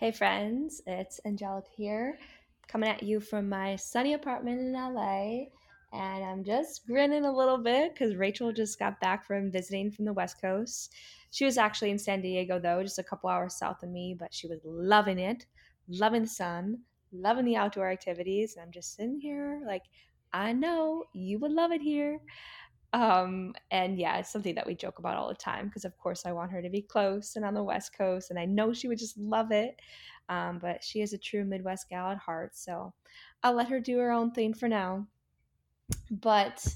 Hey friends, it's Angelica here, coming at you from my sunny apartment in LA, and I'm just grinning a little bit because Rachel just got back from visiting from the West Coast. She was actually in San Diego though, just a couple hours south of me, but she was loving it, loving the sun, loving the outdoor activities, and I'm just sitting here like, I know, you would love it here. And yeah, it's something that we joke about all the time because of course I want her to be close and on the West Coast and I know she would just love it. But she is a true Midwest gal at heart. So I'll let her do her own thing for now. But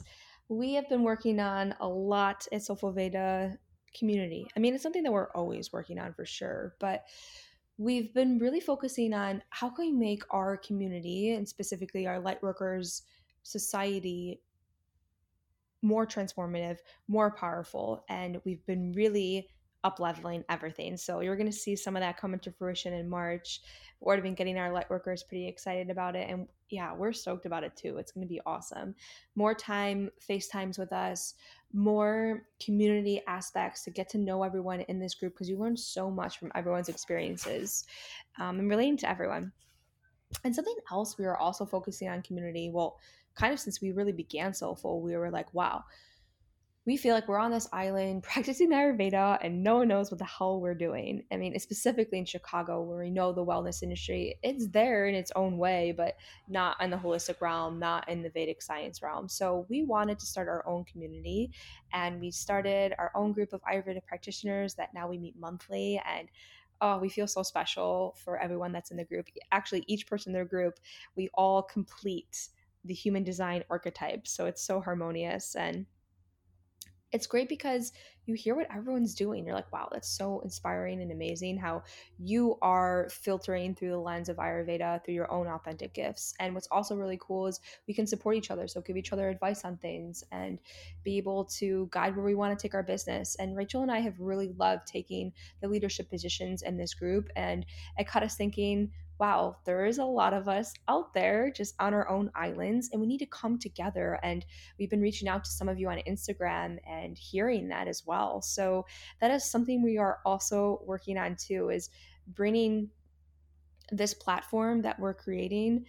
we have been working on a lot at Soulful Veda community. I mean, it's something that we're always working on for sure, but we've been really focusing on how can we make our community and specifically our Lightworkers Society more transformative, more powerful, and we've been really up-leveling everything. So you're going to see some of that come into fruition in March. We've already been getting our Lightworkers pretty excited about it, and yeah, we're stoked about it too. It's going to be awesome. More time, FaceTimes with us, more community aspects to get to know everyone in this group because you learn so much from everyone's experiences and relating to everyone. And something else we are also focusing on community, well, kind of since we really began Soulful, we were like, wow, we feel like we're on this island practicing Ayurveda and no one knows what the hell we're doing. I mean, specifically in Chicago where we know the wellness industry, it's there in its own way, but not in the holistic realm, not in the Vedic science realm. So we wanted to start our own community and we started our own group of Ayurveda practitioners that now we meet monthly, and oh, we feel so special for everyone that's in the group. Actually, each person in their group, we all complete the human design archetype. So it's so harmonious and it's great because you hear what everyone's doing. You're like, wow, that's so inspiring and amazing how you are filtering through the lens of Ayurveda through your own authentic gifts. And what's also really cool is we can support each other. So give each other advice on things and be able to guide where we want to take our business. And Rachel and I have really loved taking the leadership positions in this group. And it caught us thinking, wow, there is a lot of us out there just on our own islands and we need to come together. And we've been reaching out to some of you on Instagram and hearing that as well. So that is something we are also working on too, is bringing this platform that we're creating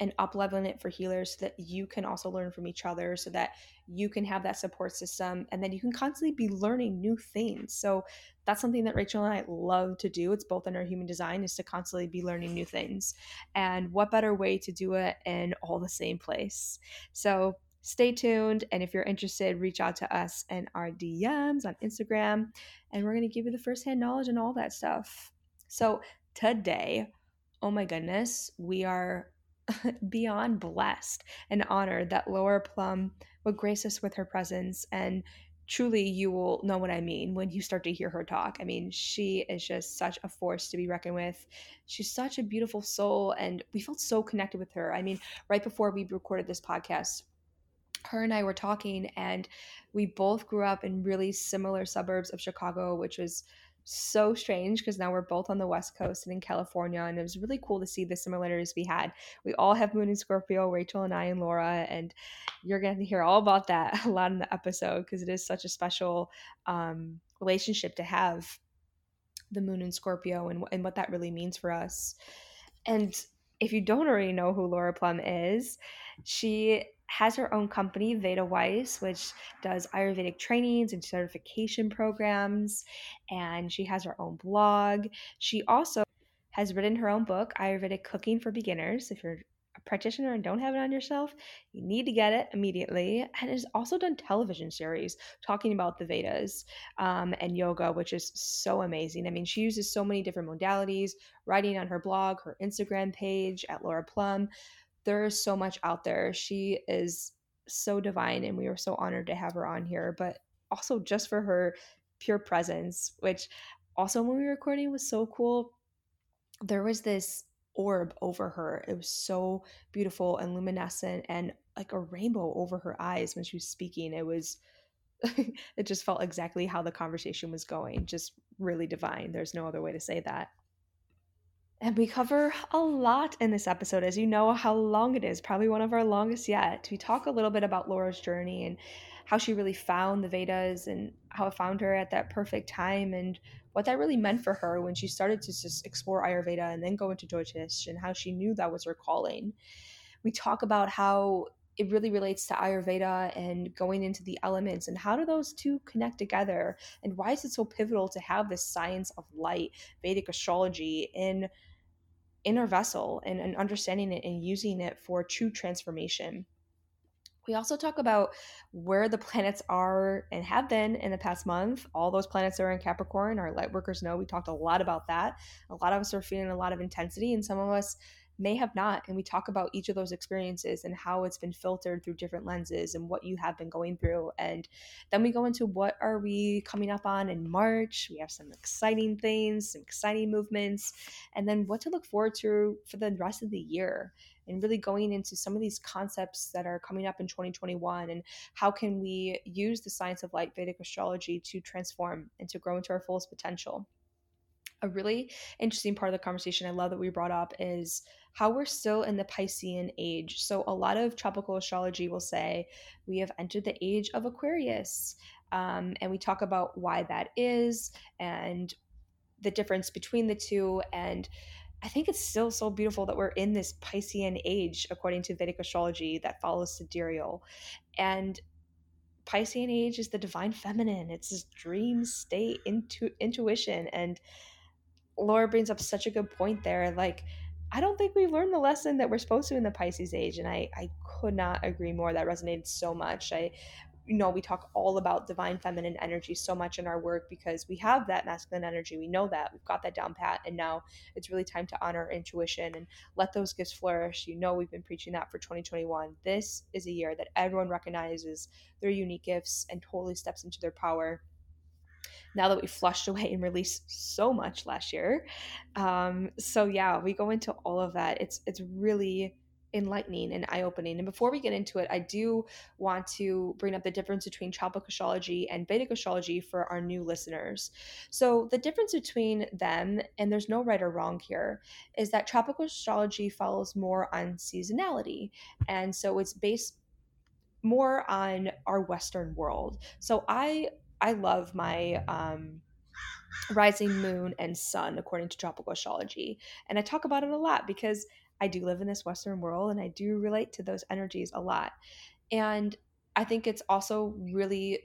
and up-leveling it for healers so that you can also learn from each other, so that you can have that support system and then you can constantly be learning new things. So that's something that Rachel and I love to do. It's both in our human design, is to constantly be learning new things. And what better way to do it in all the same place? So stay tuned. And if you're interested, reach out to us in our DMs on Instagram, and we're going to give you the firsthand knowledge and all that stuff. So today, oh my goodness, we are beyond blessed and honored that Laura Plumb would grace us with her presence, and truly you will know what I mean when you start to hear her talk. I mean, she is just such a force to be reckoned with. She's such a beautiful soul and we felt so connected with her. I mean, right before we recorded this podcast, her and I were talking, and we both grew up in really similar suburbs of Chicago, which was so strange because now we're both on the West Coast and in California, and it was really cool to see the similarities we had. We all have Moon in Scorpio, Rachel and I and Laura, and you're going to hear all about that a lot in the episode because it is such a special relationship to have the Moon in Scorpio and what that really means for us. And if you don't already know who Laura Plumb is, she has her own company, VedaWise, which does Ayurvedic trainings and certification programs, and she has her own blog. She also has written her own book, Ayurvedic Cooking for Beginners. If you're a practitioner and don't have it on yourself, you need to get it immediately. And has also done television series talking about the Vedas and yoga, which is so amazing. I mean, she uses so many different modalities, writing on her blog, her Instagram page at Laura Plumb. There is so much out there. She is so divine and we were so honored to have her on here, but also just for her pure presence, which also when we were recording was so cool. There was this orb over her. It was so beautiful and luminescent and like a rainbow over her eyes when she was speaking. It was, it just felt exactly how the conversation was going. Just really divine. There's no other way to say that. And we cover a lot in this episode, as you know how long it is, probably one of our longest yet. We talk a little bit about Laura's journey and how she really found the Vedas and how it found her at that perfect time, and what that really meant for her when she started to just explore Ayurveda and then go into Jyotish, and how she knew that was her calling. We talk about how it really relates to Ayurveda and going into the elements, and how do those two connect together, and why is it so pivotal to have this science of light, Vedic astrology, in inner vessel, and understanding it and using it for true transformation. We also talk about where the planets are and have been in the past month. All those planets are in Capricorn. Our light workers know we talked a lot about that. A lot of us are feeling a lot of intensity, and some of us may have not. And we talk about each of those experiences and how it's been filtered through different lenses and what you have been going through. And then we go into what are we coming up on in March. We have some exciting things, some exciting movements, and then what to look forward to for the rest of the year, and really going into some of these concepts that are coming up in 2021, and how can we use the science of light, Vedic astrology, to transform and to grow into our fullest potential. A really interesting part of the conversation I love that we brought up is how we're still in the Piscean age. So a lot of tropical astrology will say we have entered the age of Aquarius, and we talk about why that is and the difference between the two. And I think it's still so beautiful that we're in this Piscean age, according to Vedic astrology, that follows sidereal. And Piscean age is the divine feminine. It's this dream state, intuition. And Laura brings up such a good point there. Like, I don't think we learned the lesson that we're supposed to in the Pisces age. And I could not agree more. That resonated so much. We talk all about divine feminine energy so much in our work because we have that masculine energy. We know that. We've got that down pat. And now it's really time to honor intuition and let those gifts flourish. We've been preaching that for 2021. This is a year that everyone recognizes their unique gifts and totally steps into their power. Now that we flushed away and released so much last year. We go into all of that. It's really enlightening and eye-opening. And before we get into it, I do want to bring up the difference between tropical astrology and Vedic astrology for our new listeners. So the difference between them, and there's no right or wrong here, is that tropical astrology follows more on seasonality. And so it's based more on our Western world. So I love my rising, moon, and sun, according to tropical astrology. And I talk about it a lot because I do live in this Western world and I do relate to those energies a lot. And I think it's also really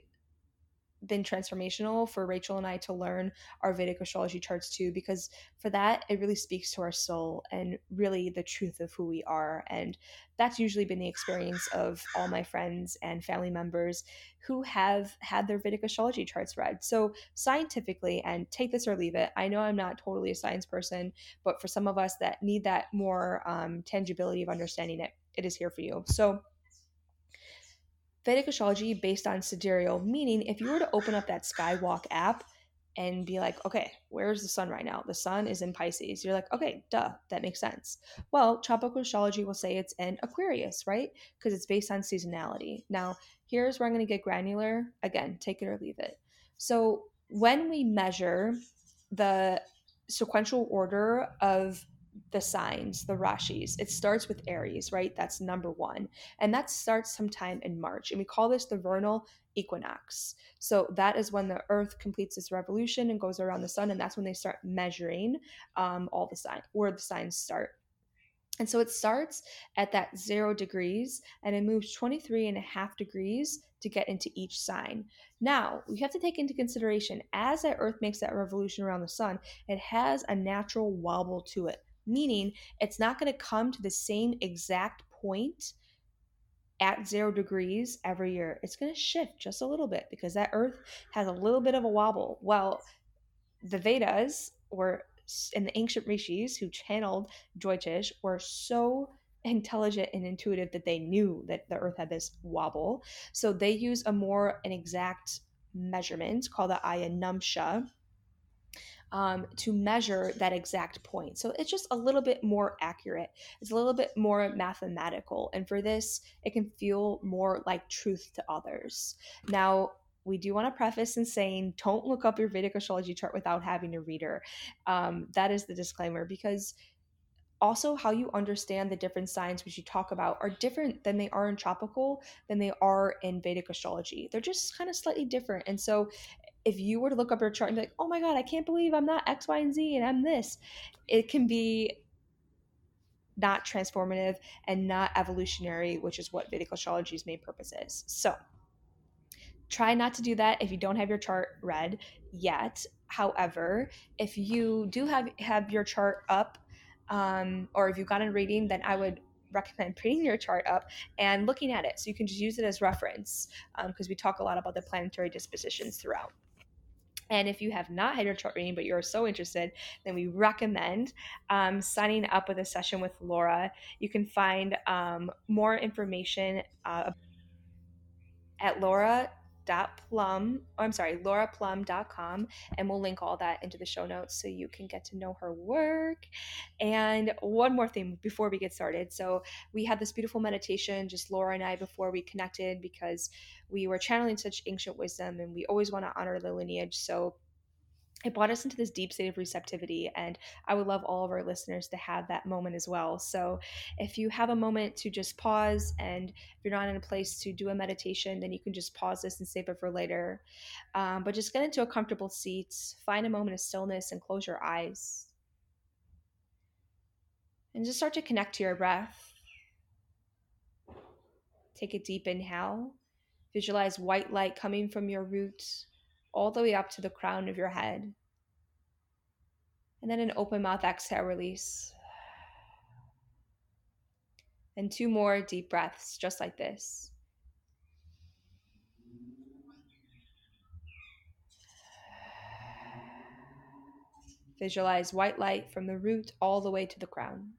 been transformational for Rachel and I to learn our Vedic astrology charts too, because for that, it really speaks to our soul and really the truth of who we are. And that's usually been the experience of all my friends and family members who have had their Vedic astrology charts read. So scientifically, and take this or leave it, I know I'm not totally a science person, but for some of us that need that more tangibility of understanding it, it is here for you. So Vedic astrology based on sidereal, meaning if you were to open up that Skywalk app and be like, okay, where's the sun right now? The sun is in Pisces. You're like, okay, duh, that makes sense. Well, tropical astrology will say it's in Aquarius, right? Because it's based on seasonality. Now, here's where I'm going to get granular. Again, take it or leave it. So when we measure the sequential order of the signs, the rashis, it starts with Aries, right? That's number one. And that starts sometime in March. And we call this the vernal equinox. So that is when the earth completes its revolution and goes around the sun. And that's when they start measuring all the signs, where the signs start. And so it starts at that 0 degrees and it moves 23.5 degrees to get into each sign. Now, we have to take into consideration as that earth makes that revolution around the sun, it has a natural wobble to it. Meaning it's not going to come to the same exact point at 0 degrees every year. It's going to shift just a little bit because that earth has a little bit of a wobble. Well, the Vedas and the ancient rishis who channeled Jyotish were so intelligent and intuitive that they knew that the earth had this wobble. So they use an exact measurement called the ayunamsha, to measure that exact point. So it's just a little bit more accurate. It's a little bit more mathematical. And for this, it can feel more like truth to others. Now, we do want to preface in saying, don't look up your Vedic astrology chart without having a reader. That is the disclaimer because Also, how you understand the different signs which you talk about are different than they are in tropical, than they are in Vedic astrology. They're just kind of slightly different. And so if you were to look up your chart and be like, oh my God, I can't believe I'm not X, Y, and Z and I'm this, it can be not transformative and not evolutionary, which is what Vedic astrology's main purpose is. So try not to do that if you don't have your chart read yet. However, if you do have your chart up, or if you've gotten a reading, then I would recommend printing your chart up and looking at it. So you can just use it as reference, because we talk a lot about the planetary dispositions throughout. And if you have not had your chart reading, but you're so interested, then we recommend signing up with a session with Laura. You can find more information at lauraplumb.com, and we'll link all that into the show notes so you can get to know her work. And one more thing before we get started. So we had this beautiful meditation, just Laura and I, before we connected, because we were channeling such ancient wisdom and we always want to honor the lineage. So it brought us into this deep state of receptivity, and I would love all of our listeners to have that moment as well. So if you have a moment to just pause, and if you're not in a place to do a meditation, then you can just pause this and save it for later. But just get into a comfortable seat, find a moment of stillness, and close your eyes. And just start to connect to your breath. Take a deep inhale. Visualize white light coming from your roots all the way up to the crown of your head. And then an open mouth exhale, release. And two more deep breaths, just like this. Visualize white light from the root all the way to the crown.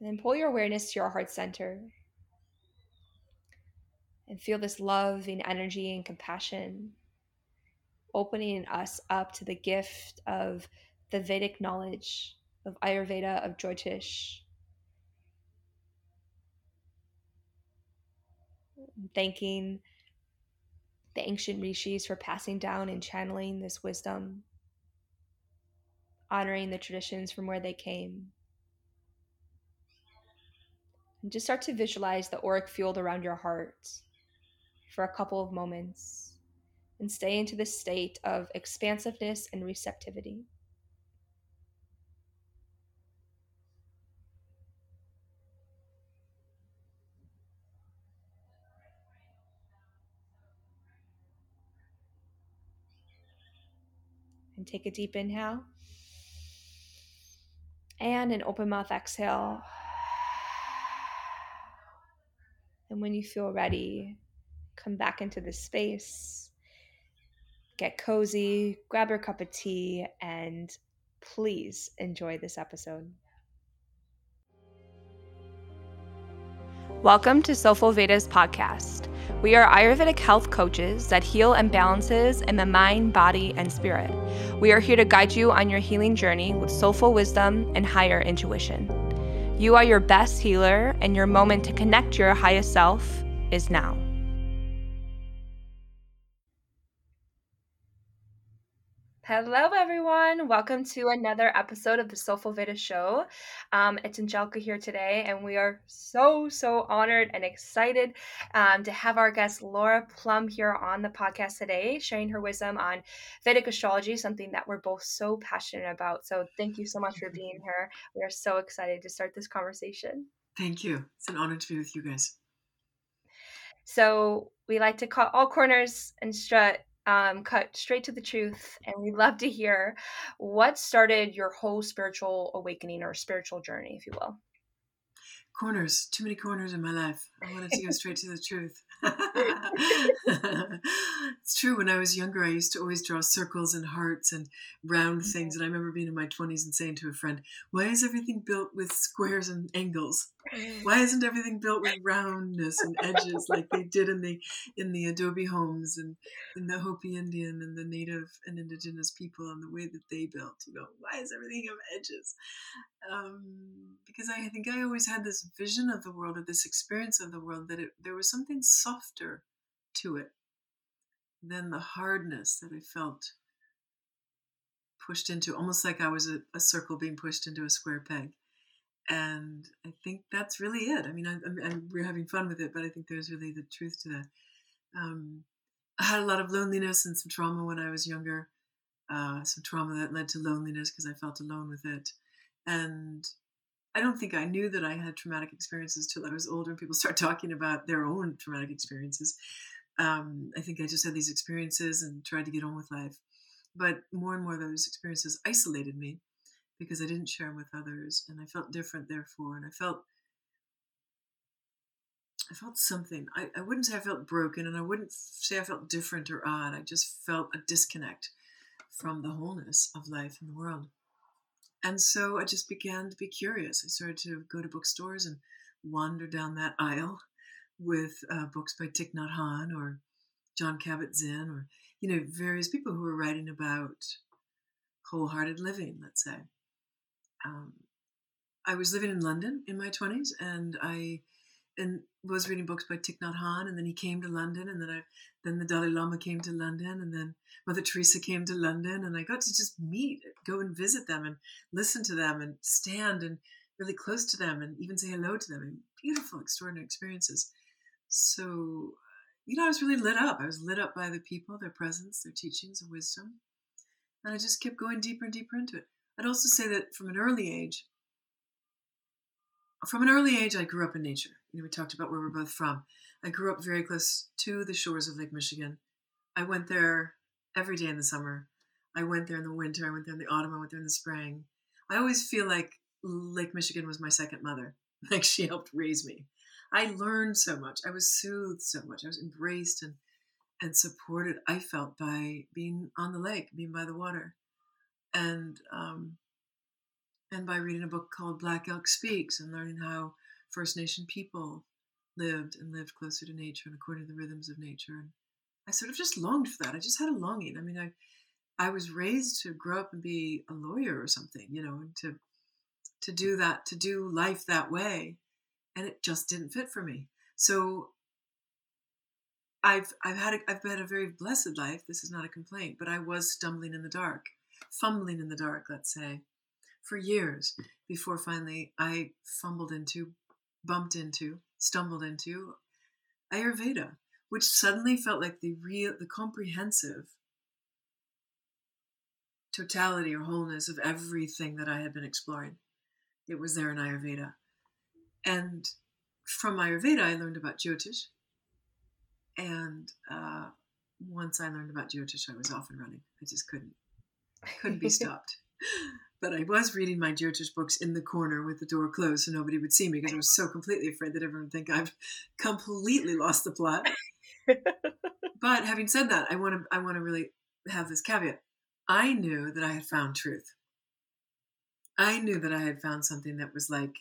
And then pull your awareness to your heart center and feel this love and energy and compassion opening us up to the gift of the Vedic knowledge of Ayurveda, of Jyotish. Thanking the ancient rishis for passing down and channeling this wisdom, honoring the traditions from where they came. And just start to visualize the auric field around your heart for a couple of moments and stay into this state of expansiveness and receptivity. And take a deep inhale and an open mouth exhale. And when you feel ready, come back into this space, get cozy, grab your cup of tea, and please enjoy this episode. Welcome to Soulful Veda's podcast. We are Ayurvedic health coaches that heal imbalances in the mind, body, and spirit. We are here to guide you on your healing journey with soulful wisdom and higher intuition. You are your best healer, and your moment to connect to your highest self is now. Hello, everyone. Welcome to another episode of the Soulful Veda Show. It's Angelika here today, and we are so honored and excited to have our guest Laura Plumb here on the podcast today, sharing her wisdom on Vedic astrology, something that we're both so passionate about. So thank you so much for being here. We are so excited to start this conversation. Thank you. It's an honor to be with you guys. So we like to cut all corners and cut straight to the truth, and we'd love to hear what started your whole spiritual awakening or spiritual journey, if you will. Corners, too many corners in my life. I wanted to go straight to the truth. It's true. When I was younger, I used to always draw circles and hearts and round things. And I remember being in my 20s and saying to a friend, why is everything built with squares and angles? Why isn't everything built with roundness and edges like they did in the adobe homes and in the Hopi Indian and the native and indigenous people and the way that they built? You know, why is everything of edges? Because I think I always had this vision of the world, of this experience of the world, that there was something softer to it. then the hardness that I felt pushed into, almost like I was a circle being pushed into a square peg. And I think that's really it. I mean, we're having fun with it, but I think there's really the truth to that. I had a lot of loneliness and some trauma when I was younger. Some trauma that led to loneliness because I felt alone with it. And I don't think I knew that I had traumatic experiences till I was older and people start talking about their own traumatic experiences. I think I just had these experiences and tried to get on with life. But more and more of those experiences isolated me because I didn't share them with others. And I felt different, therefore. And I felt something. I wouldn't say I felt broken, and I wouldn't say I felt different or odd. I just felt a disconnect from the wholeness of life and the world. And so I just began to be curious. I started to go to bookstores and wander down that aisle with books by Thich Nhat Hanh or Jon Kabat-Zinn or, various people who were writing about wholehearted living, let's say. I was living in London in my 20s, and I was reading books by Thich Nhat Hanh, and then he came to London, and then the Dalai Lama came to London, and then Mother Teresa came to London, and I got to just go and visit them and listen to them and stand and really close to them and even say hello to them. And beautiful, extraordinary experiences. So, I was really lit up. I was lit up by the people, their presence, their teachings, their wisdom. And I just kept going deeper and deeper into it. I'd also say that from an early age, I grew up in nature. We talked about where we're both from. I grew up very close to the shores of Lake Michigan. I went there every day in the summer. I went there in the winter. I went there in the autumn. I went there in the spring. I always feel like Lake Michigan was my second mother. Like she helped raise me. I learned so much. I was soothed so much. I was embraced and supported, I felt, by being on the lake, being by the water. And by reading a book called Black Elk Speaks and learning how First Nation people lived closer to nature and according to the rhythms of nature. And I sort of just longed for that. I just had a longing. I mean, I was raised to grow up and be a lawyer or something, and to do that, to do life that way. And it just didn't fit for me. So I've had a very blessed life. This is not a complaint, but I was fumbling in the dark, let's say, for years before finally I stumbled into Ayurveda, which suddenly felt like the comprehensive totality or wholeness of everything that I had been exploring. It was there in Ayurveda. And from Ayurveda, I learned about Jyotish. And once I learned about Jyotish, I was off and running. I just couldn't be stopped. But I was reading my Jyotish books in the corner with the door closed so nobody would see me because I was so completely afraid that everyone would think I've completely lost the plot. But having said that, I want to really have this caveat. I knew that I had found truth. I knew that I had found something that was like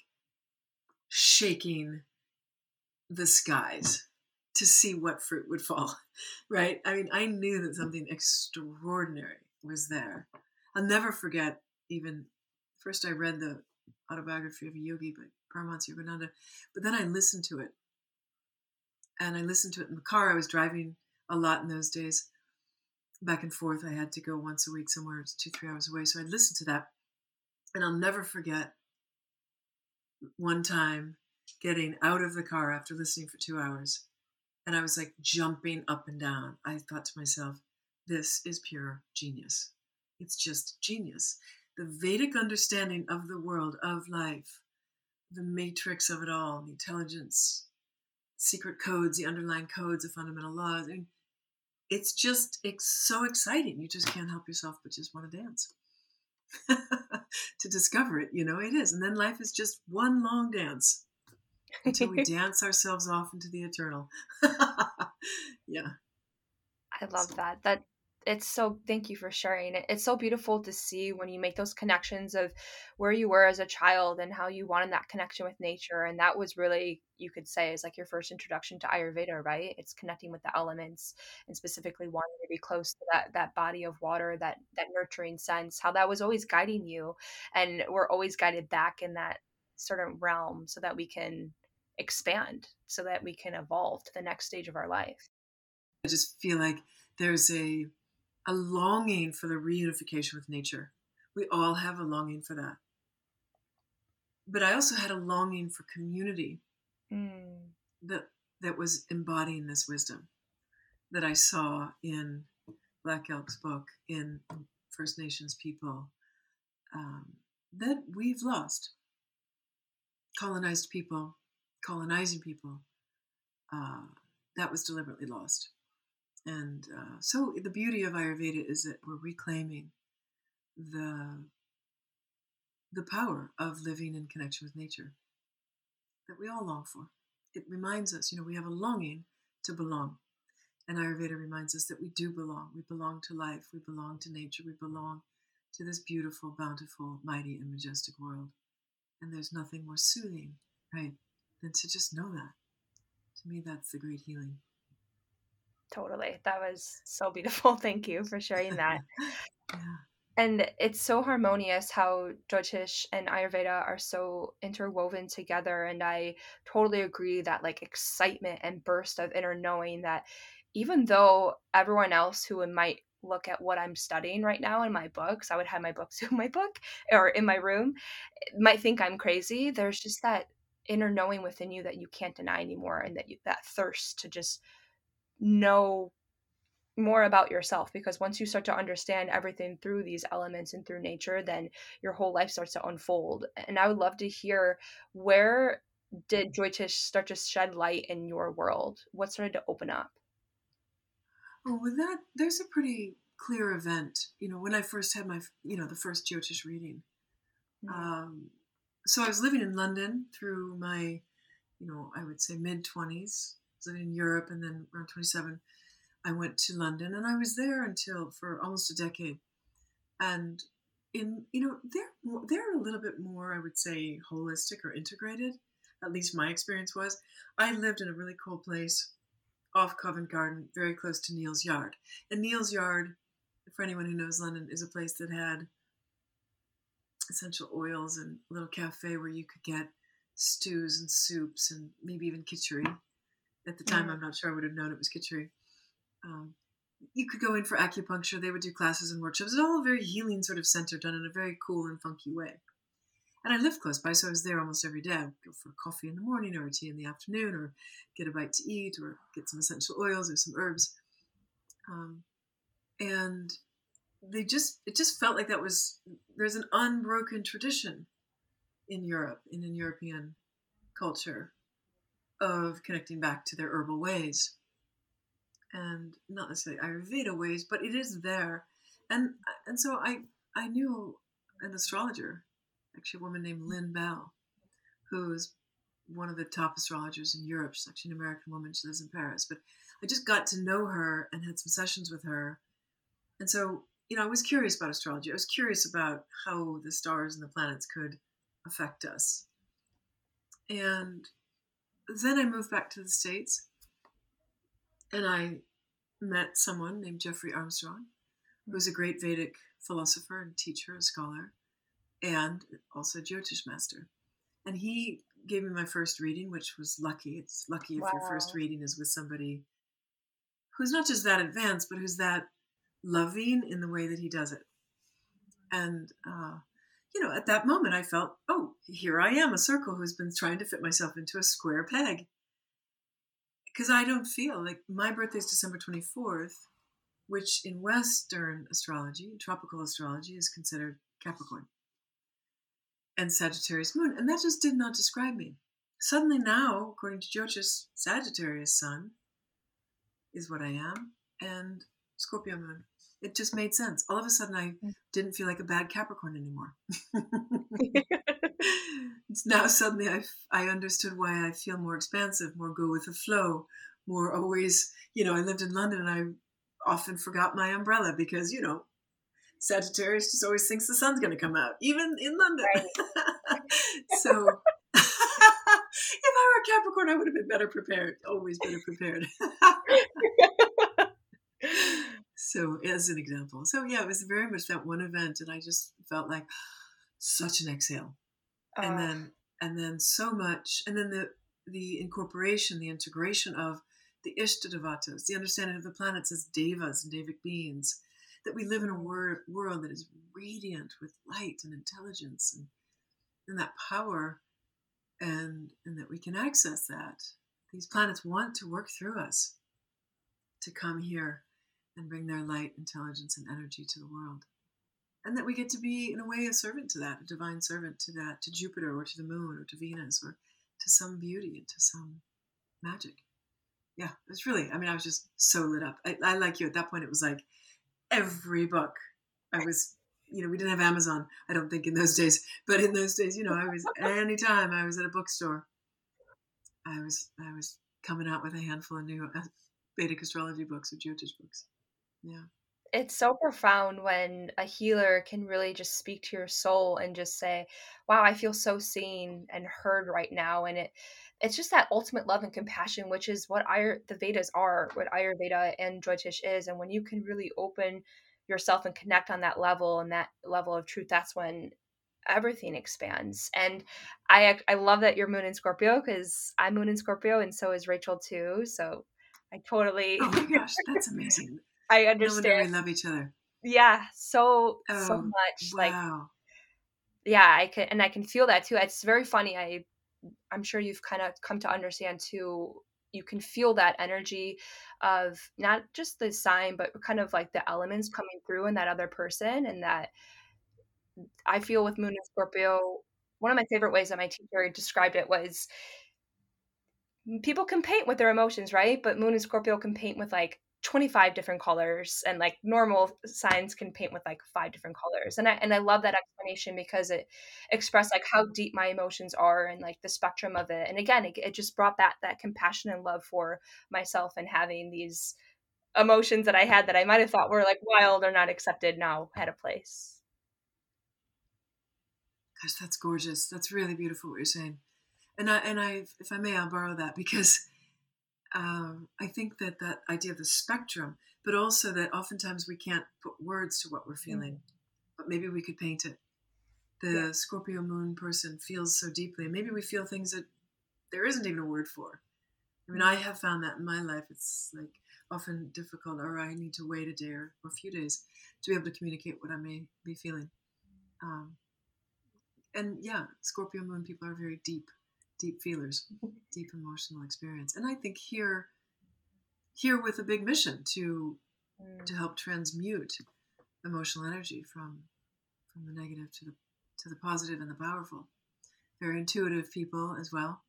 shaking the skies to see what fruit would fall, right? I mean, I knew that something extraordinary was there. I'll never forget. Even first, I read the Autobiography of a Yogi by Paramahansa Yogananda, but then I listened to it. And I listened to it in the car. I was driving a lot in those days, back and forth. I had to go once a week somewhere. It was 2-3 hours away. So I listened to that. And I'll never forget one time getting out of the car after listening for 2 hours. And I was like jumping up and down. I thought to myself, this is pure genius. It's just genius. The Vedic understanding of the world, of life, the matrix of it all, the intelligence, secret codes, the underlying codes, the fundamental laws. I mean, it's so exciting. You just can't help yourself but just want to dance to discover it. It is. And then life is just one long dance until we dance ourselves off into the eternal. Yeah. I love that. It's so, thank you for sharing. It's so beautiful to see when you make those connections of where you were as a child and how you wanted that connection with nature. And that was really, you could say, is like your first introduction to Ayurveda, right? It's connecting with the elements and specifically wanting to be close to that body of water, that nurturing sense, how that was always guiding you. And we're always guided back in that certain realm so that we can expand, so that we can evolve to the next stage of our life. I just feel like there's a longing for the reunification with nature. We all have a longing for that. But I also had a longing for community that was embodying this wisdom that I saw in Black Elk's book, in First Nations people, that we've lost. Colonized people, colonizing people, that was deliberately lost. And so the beauty of Ayurveda is that we're reclaiming the power of living in connection with nature that we all long for. It reminds us, we have a longing to belong. And Ayurveda reminds us that we do belong. We belong to life. We belong to nature. We belong to this beautiful, bountiful, mighty, and majestic world. And there's nothing more soothing, right, than to just know that. To me, that's the great healing. Totally. That was so beautiful. Thank you for sharing that. Yeah. And it's so harmonious how Jyotish and Ayurveda are so interwoven together. And I totally agree that excitement and burst of inner knowing that even though everyone else who might look at what I'm studying right now in my books, I would have my books in my book or in my room, might think I'm crazy. There's just that inner knowing within you that you can't deny anymore, and that thirst to just know more about yourself, because once you start to understand everything through these elements and through nature, then your whole life starts to unfold. And I would love to hear, where did Jyotish start to shed light in your world? What started to open up? Well, with that, there's a pretty clear event. When I first had my, the first Jyotish reading. Mm-hmm. So I was living in London through my, I would say mid-20s, living in Europe, and then around 27, I went to London, and I was there for almost a decade. And they're a little bit more, I would say, holistic or integrated. At least my experience was. I lived in a really cool place off Covent Garden, very close to Neil's Yard. And Neil's Yard, for anyone who knows London, is a place that had essential oils and a little cafe where you could get stews and soups and maybe even kitchery. At the time, I'm not sure I would have known it was kitchery. You could go in for acupuncture. They would do classes and workshops. It's all a very healing sort of center, done in a very cool and funky way. And I lived close by, so I was there almost every day. I would go for coffee in the morning or tea in the afternoon, or get a bite to eat, or get some essential oils or some herbs. And it just felt like there's an unbroken tradition in Europe, in European culture, of connecting back to their herbal ways. And not necessarily Ayurveda ways, but it is there. And so I knew an astrologer, actually a woman named Lynn Bell, who is one of the top astrologers in Europe. She's actually an American woman. She lives in Paris. But I just got to know her and had some sessions with her. And so, I was curious about astrology. I was curious about how the stars and the planets could affect us. And then I moved back to the States. And I met someone named Jeffrey Armstrong, who was a great Vedic philosopher and teacher and scholar, and also Jyotish master. And he gave me my first reading, which was lucky. It's lucky if your first reading is with somebody who's not just that advanced, but who's that loving in the way that he does it. And, at that moment I felt, oh, here I am, a circle who's been trying to fit myself into a square peg. Because I don't feel like my birthday is December 24th, which in Western astrology, tropical astrology, is considered Capricorn and Sagittarius moon. And that just did not describe me. Suddenly now, according to Jyotish, Sagittarius sun is what I am, and Scorpio moon. It just made sense. All of a sudden, I didn't feel like a bad Capricorn anymore. Now suddenly I understood why I feel more expansive, more go with the flow, more always, I lived in London and I often forgot my umbrella because, Sagittarius just always thinks the sun's going to come out, even in London. Right. So if I were a Capricorn, I would have been better prepared, always better prepared. So as an example. So yeah, it was very much that one event, and I just felt like such an exhale. And then so much, and then the incorporation, the integration of the Ishtadavatas, the understanding of the planets as devas and devic beings, that we live in a world that is radiant with light and intelligence and that power, and that we can access that. These planets want to work through us to come here and bring their light, intelligence, and energy to the world. And that we get to be, in a way, a servant to that, a divine servant to that, to Jupiter or to the moon or to Venus or to some beauty and to some magic. Yeah, it's really, I mean, I was just so lit up. I like you, at that point, it was like every book. I was, you know, we didn't have Amazon, I don't think, in those days. But in those days, you know, I was, anytime I was at a bookstore, I was coming out with a handful of new Vedic astrology books or Jyotish books. Yeah. It's so profound when a healer can really just speak to your soul and just say, wow, I feel so seen and heard right now. And it's just that ultimate love and compassion, which is what the Vedas are, what Ayurveda and Jyotish is. And when you can really open yourself and connect on that level and that level of truth, that's when everything expands. And I love that you're Moon in Scorpio, because I'm Moon in Scorpio and so is Rachel too. So I totally... Oh my gosh, that's amazing. I understand. We love each other. Yeah, so much. Wow. Like, yeah, I can feel that too. It's very funny. I'm sure you've kind of come to understand too. You can feel that energy of not just the sign, but kind of like the elements coming through in that other person. And that I feel with Moon and Scorpio, one of my favorite ways that my teacher described it was, people can paint with their emotions, right? But Moon and Scorpio can paint with like 25 different colors, and like normal signs can paint with like 5 different colors. And I love that explanation, because it expressed like how deep my emotions are and like the spectrum of it. And again, it just brought back that compassion and love for myself, and having these emotions that I had that I might've thought were like wild or not accepted now had a place. Gosh, that's gorgeous. That's really beautiful what you're saying. And I, if I may, I'll borrow that, because I think that idea of the spectrum, but also that oftentimes we can't put words to what we're feeling, but maybe we could paint it. The Scorpio moon person feels so deeply. Maybe we feel things that there isn't even a word for. I mean, I have found that in my life. It's like often difficult, or I need to wait a day or a few days to be able to communicate what I may be feeling. And yeah, Scorpio moon people are very deep feelers, deep emotional experience. And I think here with a big mission to help transmute emotional energy from the negative to the positive and the powerful. Very intuitive people as well.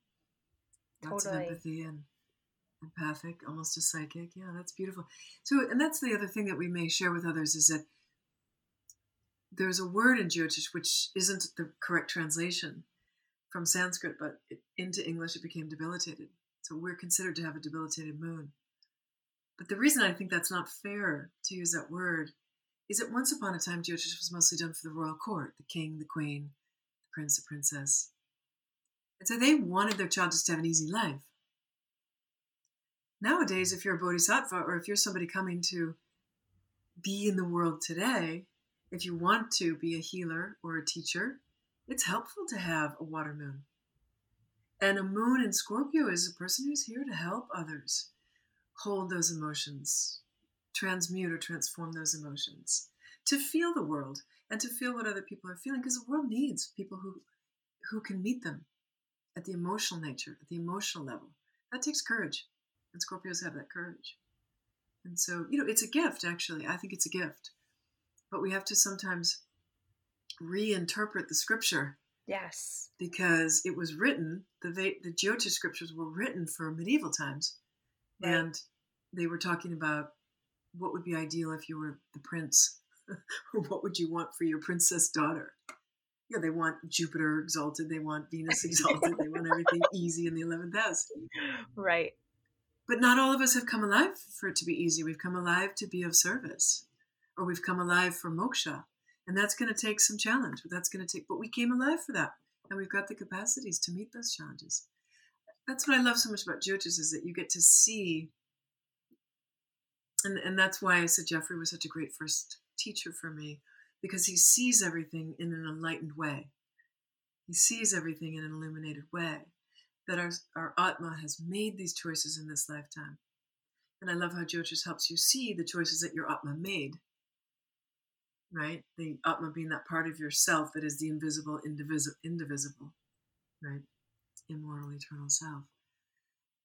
Lots of empathy and empathic, almost a psychic. Yeah, that's beautiful. So, and that's the other thing that we may share with others, is that there's a word in Jyotish which isn't the correct translation from Sanskrit, but into English it became debilitated. So we're considered to have a debilitated moon. But the reason I think that's not fair to use that word is that once upon a time, Jyotish was mostly done for the royal court, the king, the queen, the prince, the princess. And so they wanted their child just to have an easy life. Nowadays, if you're a bodhisattva, or if you're somebody coming to be in the world today, if you want to be a healer or a teacher, it's helpful to have a water moon. And a moon in Scorpio is a person who's here to help others hold those emotions, transmute or transform those emotions, to feel the world and to feel what other people are feeling, because the world needs people who can meet them at the emotional nature, at the emotional level. That takes courage, and Scorpios have that courage. And so, you know, it's a gift, actually. I think it's a gift. But we have to sometimes reinterpret the scripture. Yes. Because it was written, the Jyotish scriptures were written for medieval times. Right. And they were talking about what would be ideal if you were the prince, or what would you want for your princess daughter. Yeah, they want Jupiter exalted, they want Venus exalted, they want everything easy in the 11th house. Right. But not all of us have come alive for it to be easy. We've come alive to be of service, or we've come alive for moksha. And that's going to take some challenge. But we came alive for that. And we've got the capacities to meet those challenges. That's what I love so much about Jyotish, is that you get to see. And that's why I said Jeffrey was such a great first teacher for me, because he sees everything in an enlightened way. He sees everything in an illuminated way, that our Atma has made these choices in this lifetime. And I love how Jyotish helps you see the choices that your Atma made, right? The Atma being that part of yourself that is the invisible, indivisible, right? Immortal, eternal self.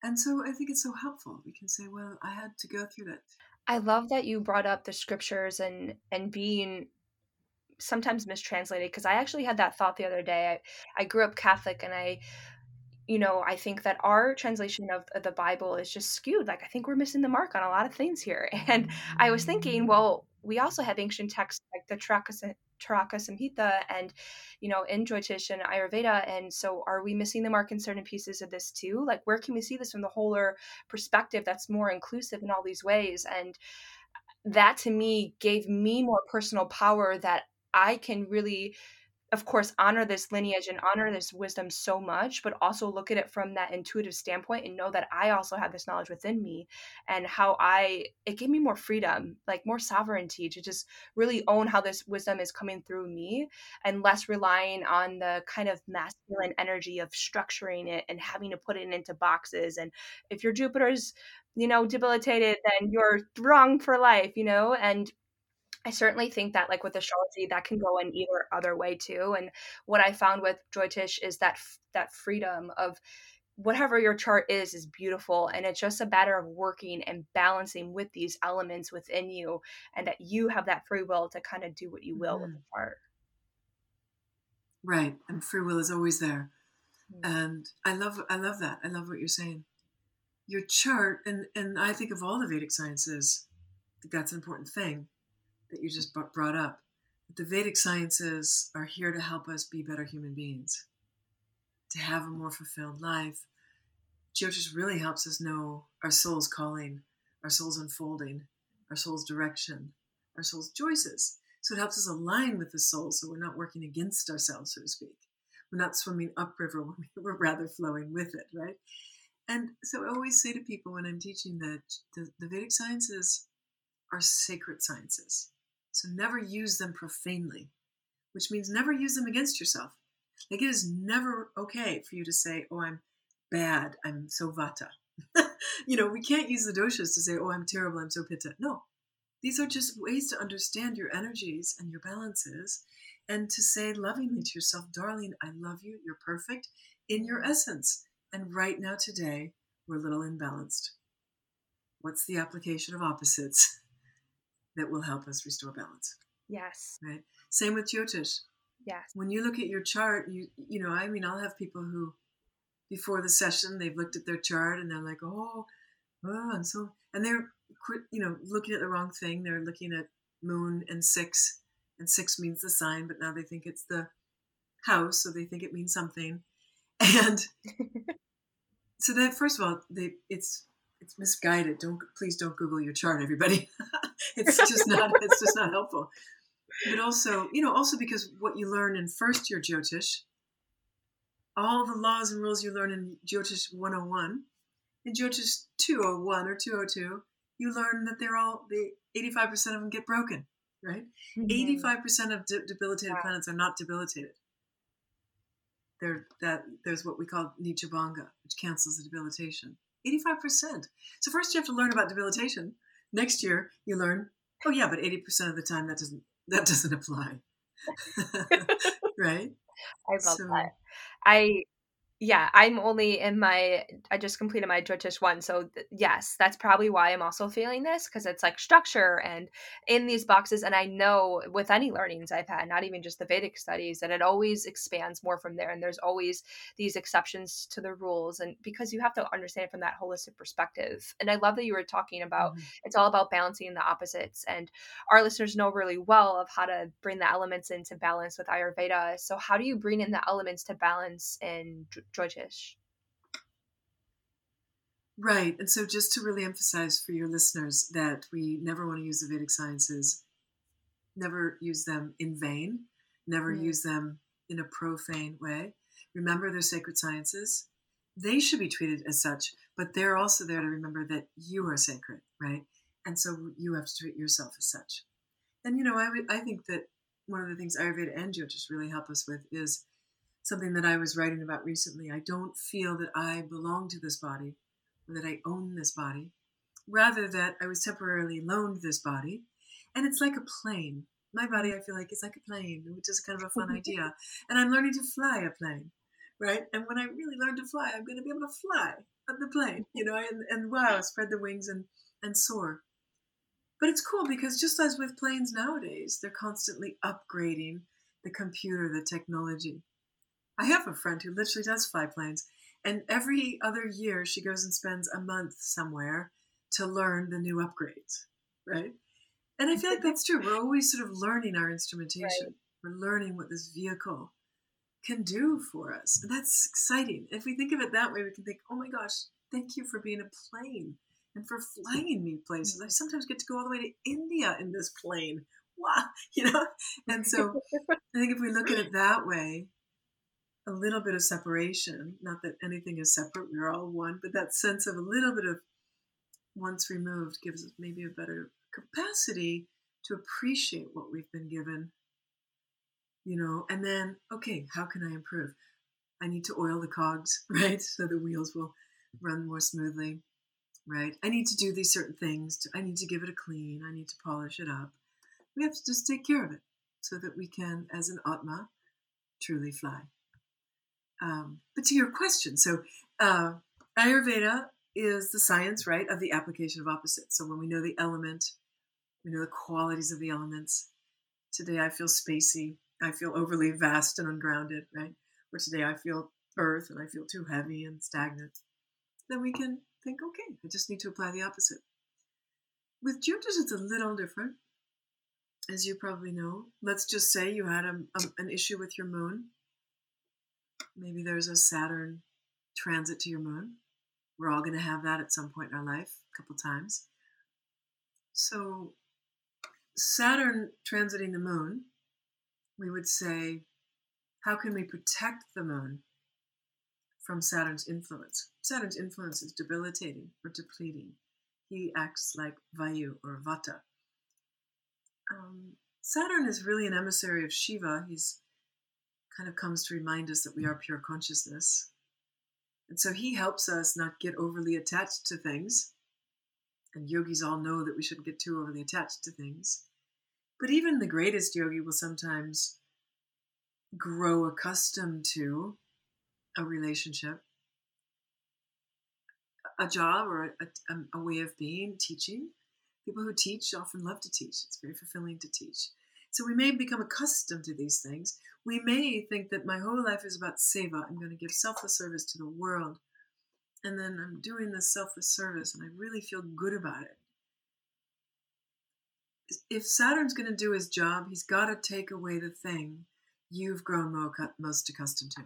And so I think it's so helpful. We can say, well, I had to go through that. I love that you brought up the scriptures and being sometimes mistranslated, because I actually had that thought the other day. I grew up Catholic, and I think that our translation of the Bible is just skewed. Like, I think we're missing the mark on a lot of things here. And I was thinking, well, we also have ancient texts like the Taraka Samhita and, in Jyotish and Ayurveda. And so are we missing the mark in certain pieces of this too? Like, where can we see this from the wholer perspective that's more inclusive in all these ways? And that to me gave me more personal power that I can really, of course, honor this lineage and honor this wisdom so much, but also look at it from that intuitive standpoint and know that I also have this knowledge within me, and it gave me more freedom, like more sovereignty to just really own how this wisdom is coming through me and less relying on the kind of masculine energy of structuring it and having to put it into boxes. And if your Jupiter's, debilitated, then you're wrong for life, and I certainly think that, like with astrology, that can go in either other way too. And what I found with Jyotish is that that freedom of whatever your chart is beautiful. And it's just a matter of working and balancing with these elements within you, and that you have that free will to kind of do what you will with the chart. Right. And free will is always there. Mm-hmm. And I love that. I love what you're saying. Your chart, and I think of all the Vedic sciences, that's an important thing that you just brought up. The Vedic sciences are here to help us be better human beings, to have a more fulfilled life. Jyotish really helps us know our soul's calling, our soul's unfolding, our soul's direction, our soul's choices. So it helps us align with the soul, so we're not working against ourselves, so to speak. We're not swimming upriver, we're rather flowing with it, right? And so I always say to people when I'm teaching that the Vedic sciences are sacred sciences. So never use them profanely, which means never use them against yourself. Like, it is never okay for you to say, oh, I'm bad, I'm so vata. We can't use the doshas to say, oh, I'm terrible, I'm so pitta. No, these are just ways to understand your energies and your balances, and to say lovingly to yourself, darling, I love you, you're perfect in your essence. And right now today, we're a little imbalanced. What's the application of opposites that will help us restore balance? Yes. Right. Same with Jyotish. Yes. When you look at your chart, I'll have people who, before the session, they've looked at their chart and they're like, oh, I'm so, and they're, looking at the wrong thing. They're looking at moon and six means the sign, but now they think it's the house, so they think it means something. And so that, first of all, it's misguided. Please don't Google your chart, everybody. It's just not helpful. But also, because what you learn in first year Jyotish, all the laws and rules you learn in Jyotish 101, in Jyotish 201 or 202, you learn that 85% of them get broken, right? Mm-hmm. 85% of debilitated planets are not debilitated. There's what we call Nichabhanga, which cancels the debilitation. 85%. So first you have to learn about debilitation. Next year you learn, oh yeah, but 80% of the time that doesn't apply. Right? I love that. I just completed my Jyotish 1. So yes, that's probably why I'm also feeling this, because it's like structure and in these boxes. And I know with any learnings I've had, not even just the Vedic studies, that it always expands more from there. And there's always these exceptions to the rules. And because you have to understand it from that holistic perspective. And I love that you were talking about, It's all about balancing the opposites. And our listeners know really well of how to bring the elements into balance with Ayurveda. So how do you bring in the elements to balance in Jyotish? Right. And so just to really emphasize for your listeners that we never want to use the Vedic sciences, never use them in vain, never use them in a profane way. Remember, they're sacred sciences. They should be treated as such, but they're also there to remember that you are sacred, right? And so you have to treat yourself as such. And, I think that one of the things Ayurveda and Jyotish really help us with is something that I was writing about recently. I don't feel that I belong to this body, or that I own this body. rather that I was temporarily loaned this body. And it's like a plane. My body, I feel like, is like a plane, which is kind of a fun idea. And I'm learning to fly a plane, right? And when I really learn to fly, I'm going to be able to fly on the plane, you know, and wow, spread the wings and soar. But it's cool because just as with planes nowadays, they're constantly upgrading the computer, the technology. I have a friend who literally does fly planes, and every other year she goes and spends a month somewhere to learn the new upgrades, right? And I feel like that's true. We're always sort of learning our instrumentation. Right. We're learning what this vehicle can do for us. And that's exciting. If we think of it that way, we can think, oh my gosh, thank you for being a plane and for flying me places. I sometimes get to go all the way to India in this plane. Wow, you know? And so I think if we look at it that way, a little bit of separation, not that anything is separate, we're all one, but that sense of a little bit of once removed gives us maybe a better capacity to appreciate what we've been given, you know, and then, okay, how can I improve? I need to oil the cogs, right? So the wheels will run more smoothly, right? I need to do these certain things. I need to give it a clean. I need to polish it up. We have to just take care of it so that we can, as an Atma, truly fly. But to your question, so Ayurveda is the science, right, of the application of opposites. So when we know the element, we know the qualities of the elements. Today I feel spacey. I feel overly vast and ungrounded, right? Or today I feel earth and I feel too heavy and stagnant. Then we can think, okay, I just need to apply the opposite. With Jyotish, it's a little different, as you probably know. Let's just say you had an issue with your moon. Maybe there's a Saturn transit to your moon. We're all going to have that at some point in our life, a couple times. So Saturn transiting the moon, we would say, how can we protect the moon from Saturn's influence? Saturn's influence is debilitating or depleting. He acts like Vayu or Vata. Saturn is really an emissary of Shiva. He's kind of comes to remind us that we are pure consciousness. And so he helps us not get overly attached to things. And yogis all know that we shouldn't get too overly attached to things. But even the greatest yogi will sometimes grow accustomed to a relationship, a job, or a way of being, teaching. People who teach often love to teach. It's very fulfilling to teach. So we may become accustomed to these things. We may think that my whole life is about seva. I'm going to give selfless service to the world. And then I'm doing this selfless service and I really feel good about it. If Saturn's going to do his job, he's got to take away the thing you've grown most accustomed to.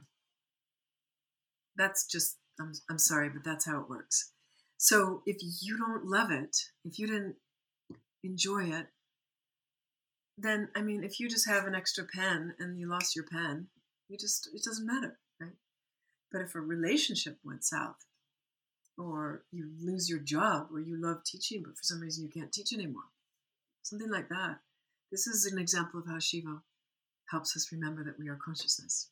That's just, I'm sorry, but that's how it works. So if you don't love it, if you didn't enjoy it, then, I mean, if you just have an extra pen and you lost your pen, it doesn't matter, right? But if a relationship went south, or you lose your job, or you love teaching, but for some reason you can't teach anymore, something like that. This is an example of how Shiva helps us remember that we are consciousness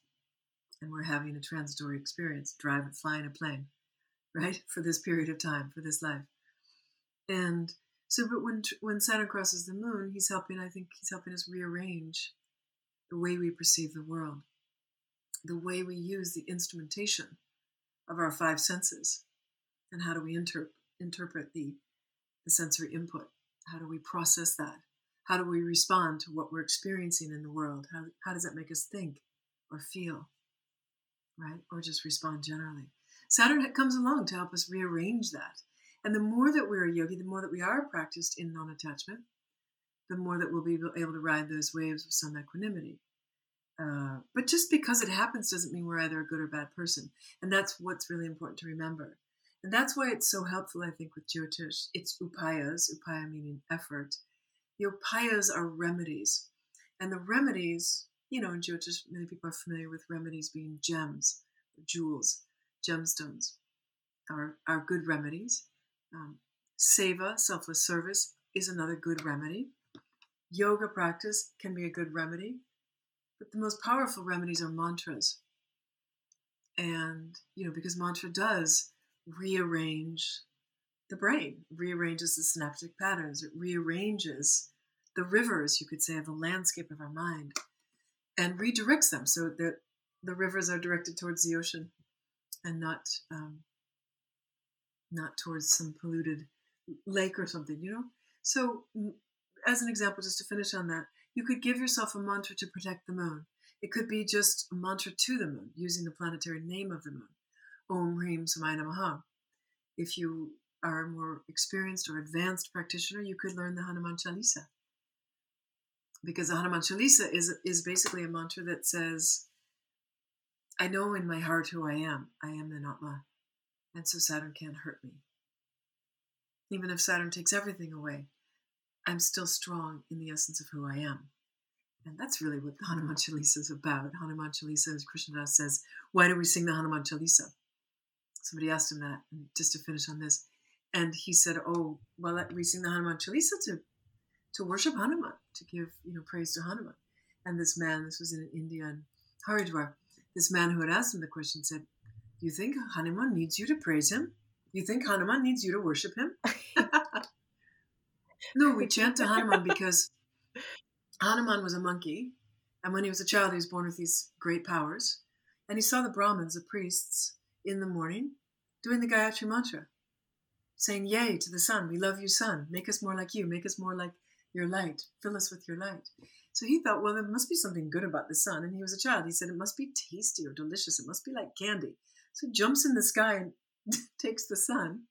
and we're having a transitory experience, drive and fly in a plane, right? For this period of time, for this life. And so, but when Saturn crosses the moon, I think he's helping us rearrange the way we perceive the world, the way we use the instrumentation of our five senses, and how do we interpret the sensory input? How do we process that? How do we respond to what we're experiencing in the world? How does that make us think or feel, right? Or just respond generally. Saturn comes along to help us rearrange that. And the more that we're a yogi, the more that we are practiced in non-attachment, the more that we'll be able to ride those waves with some equanimity. But just because it happens doesn't mean we're either a good or bad person. And that's what's really important to remember. And that's why it's so helpful, I think, with Jyotish. It's upayas, upaya meaning effort. The upayas are remedies. And the remedies, you know, in Jyotish, many people are familiar with remedies being gems, jewels, gemstones, are good remedies. Seva, selfless service, is another good remedy. Yoga practice can be a good remedy, but the most powerful remedies are mantras. And, you know, because mantra does rearrange the brain, rearranges the synaptic patterns. It rearranges the rivers, you could say, of the landscape of our mind and redirects them so that the rivers are directed towards the ocean and not towards some polluted lake or something, you know? So as an example, just to finish on that, you could give yourself a mantra to protect the moon. It could be just a mantra to the moon, using the planetary name of the moon. Om Hrim Samaya Namaha. If you are a more experienced or advanced practitioner, you could learn the Hanuman Chalisa. Because the Hanuman Chalisa is basically a mantra that says, I know in my heart who I am an Atma, and so Saturn can't hurt me. Even if Saturn takes everything away, I'm still strong in the essence of who I am. And that's really what the Hanuman Chalisa is about. Hanuman Chalisa, as Krishna Das says, why do we sing the Hanuman Chalisa? Somebody asked him that, and just to finish on this. And he said, oh, well, we sing the Hanuman Chalisa to worship Hanuman, to give, you know, praise to Hanuman. And this man, this was in India, in Haridwar, this man who had asked him the question said, do you think Hanuman needs you to praise him? Do you think Hanuman needs you to worship him? No, we chant to Hanuman because Hanuman was a monkey, and when he was a child, he was born with these great powers. And he saw the Brahmins, the priests, in the morning, doing the Gayatri Mantra, saying, yay to the sun, we love you, sun, make us more like you, make us more like your light, fill us with your light. So he thought, well, there must be something good about the sun. And he was a child. He said, it must be tasty or delicious. It must be like candy. So he jumps in the sky and takes the sun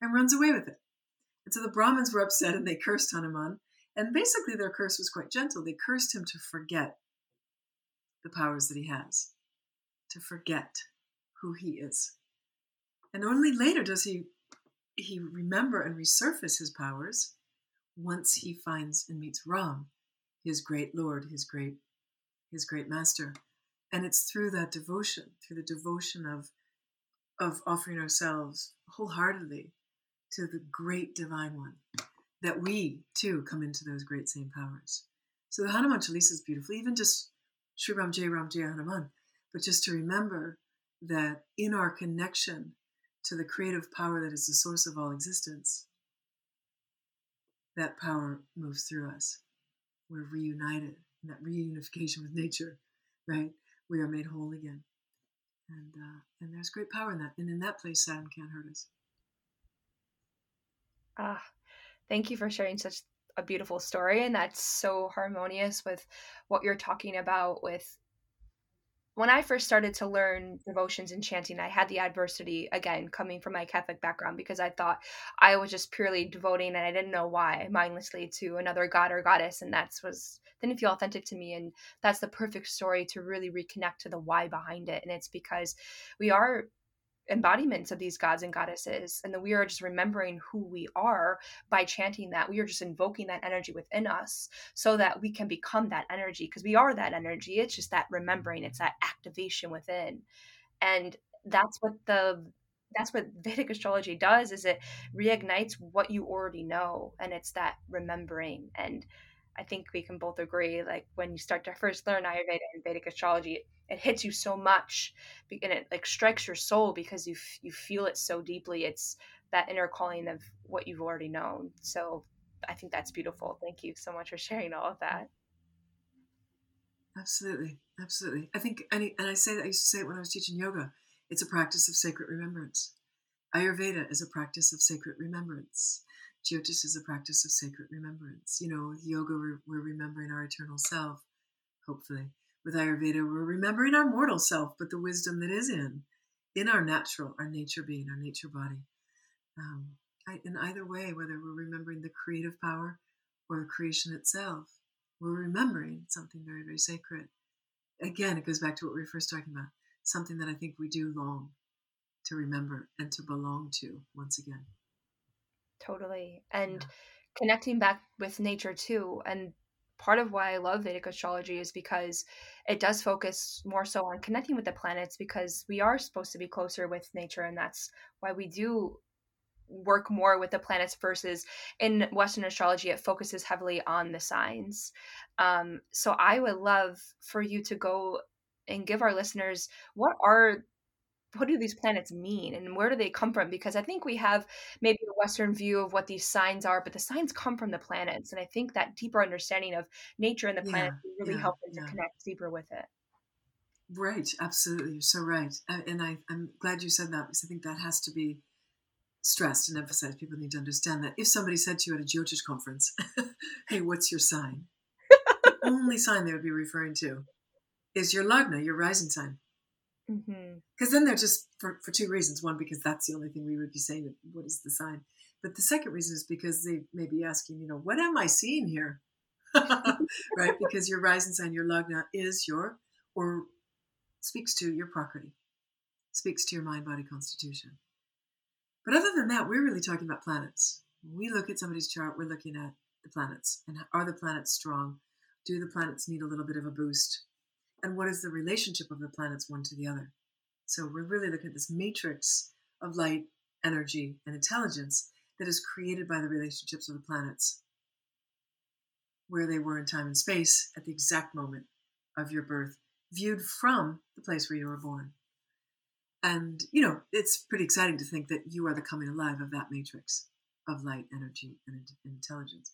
and runs away with it. And so the Brahmins were upset and they cursed Hanuman. And basically their curse was quite gentle. They cursed him to forget the powers that he has, to forget who he is. And only later does he remember and resurface his powers once he finds and meets Ram, his great Lord, his great master. And it's through that devotion, through the devotion of offering ourselves wholeheartedly to the great divine one, that we, too, come into those great same powers. So the Hanuman Chalisa is beautiful, even just Sri Ram Jai Ram Jai Hanuman, but just to remember that in our connection to the creative power that is the source of all existence, that power moves through us. We're reunited in that reunification with nature, right? We are made whole again. And there's great power in that. And in that place, Saturn can't hurt us. Thank you for sharing such a beautiful story. And that's so harmonious with what you're talking about with when I first started to learn devotions and chanting, I had the adversity, again, coming from my Catholic background, because I thought I was just purely devoting and I didn't know why, mindlessly to another god or goddess. And that didn't feel authentic to me. And that's the perfect story to really reconnect to the why behind it. And it's because we are embodiments of these gods and goddesses, and that we are just remembering who we are by chanting that. We are just invoking that energy within us so that we can become that energy, because we are that energy. It's just that remembering, it's that activation within. And that's what Vedic astrology does, is it reignites what you already know, and it's that remembering. And I think we can both agree, like when you start to first learn Ayurveda and Vedic astrology, it hits you so much and it like strikes your soul because you feel it so deeply. It's that inner calling of what you've already known. So I think that's beautiful. Thank you so much for sharing all of that. Absolutely. Absolutely. I think, I used to say it when I was teaching yoga, it's a practice of sacred remembrance. Ayurveda is a practice of sacred remembrance. Jyotish is a practice of sacred remembrance. You know, with yoga, we're remembering our eternal self, hopefully. With Ayurveda, we're remembering our mortal self, but the wisdom that is in our nature being, our nature body. In either way, whether we're remembering the creative power or the creation itself, we're remembering something very, very sacred. Again, it goes back to what we were first talking about, something that I think we do long to remember and to belong to once again. Totally. And connecting back with nature too. And part of why I love Vedic astrology is because it does focus more so on connecting with the planets, because we are supposed to be closer with nature. And that's why we do work more with the planets versus in Western astrology, it focuses heavily on the signs. So I would love for you to go and give our listeners, what are what do these planets mean and where do they come from? Because I think we have maybe a Western view of what these signs are, but the signs come from the planets. And I think that deeper understanding of nature and the planet really helps us to connect deeper with it. Right. Absolutely. You're so right. And I'm glad you said that, because I think that has to be stressed and emphasized. People need to understand that. If somebody said to you at a Jyotish conference, hey, what's your sign? The only sign they would be referring to is your Lagna, your rising sign. Because then they're just, for two reasons. One, because that's the only thing we would be saying, what is the sign? But the second reason is because they may be asking, what am I seeing here? Right? Because your rising sign, your Lagna, is your, or speaks to your Prakriti, speaks to your mind-body constitution. But other than that, we're really talking about planets. When we look at somebody's chart, we're looking at the planets. And are the planets strong? Do the planets need a little bit of a boost? And what is the relationship of the planets one to the other? So we're really looking at this matrix of light, energy, and intelligence that is created by the relationships of the planets, where they were in time and space at the exact moment of your birth, viewed from the place where you were born. And, it's pretty exciting to think that you are the coming alive of that matrix of light, energy, and intelligence.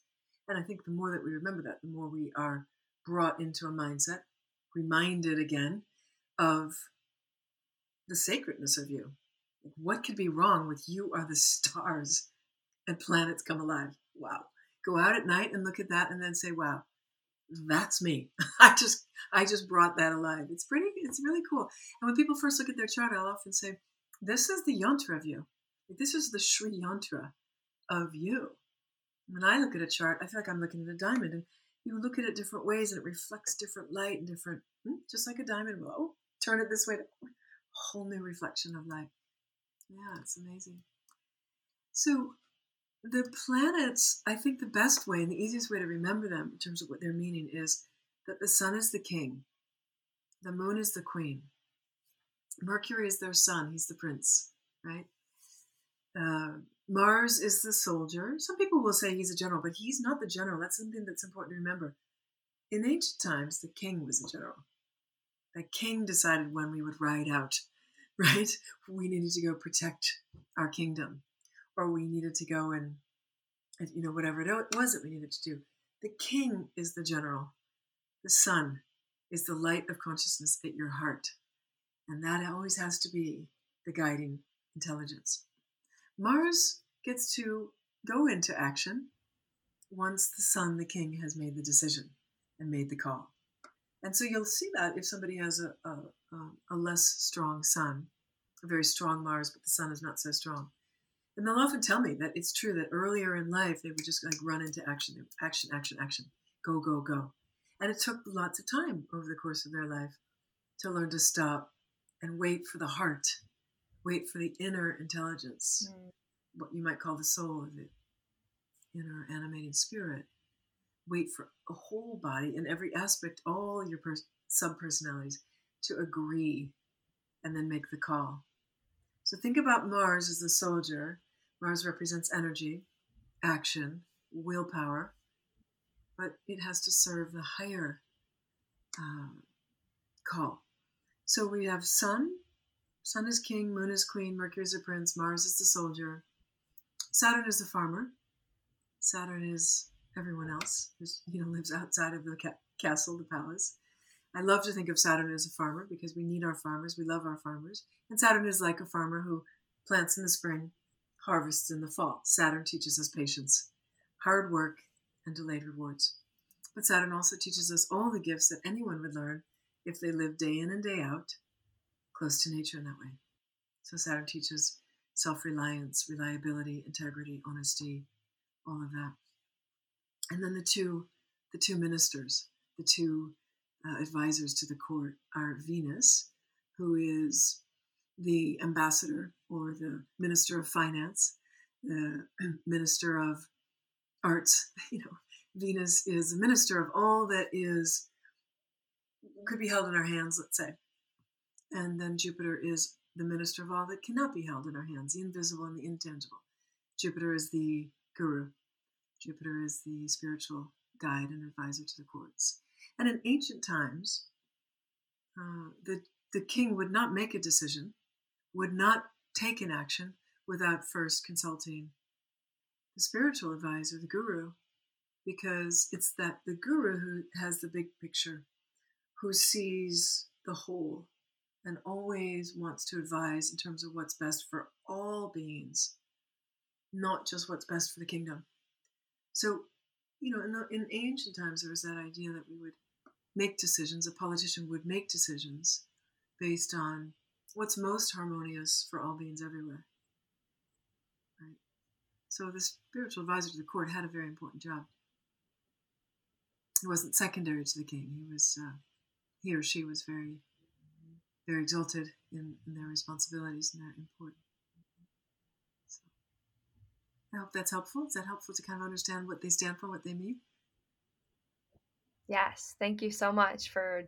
And I think the more that we remember that, the more we are brought into a mindset, reminded again of the sacredness of you. What could be wrong with you are the stars and planets come alive. Wow. Go out at night and look at that and then say, wow, that's me. I just brought that alive. It's really cool. And when people first look at their chart, I'll often say, this is the yantra of you. This is the Sri Yantra of you. When I look at a chart, I feel like I'm looking at a diamond, and you look at it different ways and it reflects different light and different, just like a diamond will. Oh, turn it this way. A whole new reflection of light. Yeah, it's amazing. So the planets, I think the best way and the easiest way to remember them in terms of what they're meaning is that the sun is the king. The moon is the queen. Mercury is their son. He's the prince, right? Mars is the soldier. Some people will say he's a general, but he's not the general. That's something that's important to remember. In ancient times, the king was a general. The king decided when we would ride out, right? We needed to go protect our kingdom, or we needed to go and, whatever it was that we needed to do. The king is the general. The sun is the light of consciousness at your heart. And that always has to be the guiding intelligence. Mars gets to go into action once the sun, the king, has made the decision and made the call. And so you'll see that if somebody has a less strong sun, a very strong Mars, but the sun is not so strong. And they'll often tell me that it's true that earlier in life, they would just run into action. They would action, go, go, go. And it took lots of time over the course of their life to learn to stop and wait for the heart. Wait for the inner intelligence, what you might call the soul, the inner animating spirit. Wait for a whole body and every aspect, all your sub-personalities to agree and then make the call. So think about Mars as the soldier. Mars represents energy, action, willpower, but it has to serve the higher call. So we have Sun is king, moon is queen, Mercury is the prince, Mars is the soldier. Saturn is the farmer. Saturn is everyone else who lives outside of the castle, the palace. I love to think of Saturn as a farmer because we need our farmers. We love our farmers. And Saturn is like a farmer who plants in the spring, harvests in the fall. Saturn teaches us patience, hard work, and delayed rewards. But Saturn also teaches us all the gifts that anyone would learn if they lived day in and day out, close to nature in that way. So Saturn teaches self-reliance, reliability, integrity, honesty, all of that. And then the two ministers, the two advisors to the court are Venus, who is the ambassador or the minister of finance, the minister of arts. Venus is the minister of all that is, could be held in our hands, let's say. And then Jupiter is the minister of all that cannot be held in our hands, the invisible and the intangible. Jupiter is the guru. Jupiter is the spiritual guide and advisor to the courts. And in ancient times, the king would not make a decision would not take an action without first consulting the spiritual advisor, the guru, because it's that the guru who has the big picture, who sees the whole and always wants to advise in terms of what's best for all beings, not just what's best for the kingdom. So, you know, in ancient times, there was that idea that we would make decisions, a politician would make decisions based on what's most harmonious for all beings everywhere. Right? So the spiritual advisor to the court had a very important job. He wasn't secondary to the king. He or she was very, very exalted in their responsibilities and their importance. So I hope that's helpful. Is that helpful to kind of understand what they stand for, what they mean? Yes, thank you so much for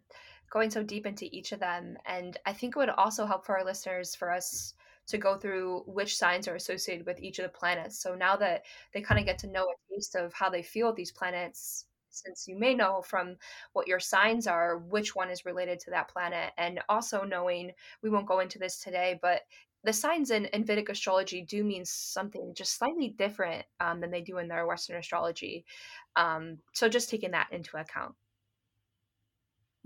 going so deep into each of them. And I think it would also help for our listeners for us to go through which signs are associated with each of the planets. So now that they kind of get to know a taste of how they feel these planets, since you may know from what your signs are, which one is related to that planet. And also knowing, we won't go into this today, but the signs in Vedic astrology do mean something just slightly different than they do in their Western astrology. So just taking that into account.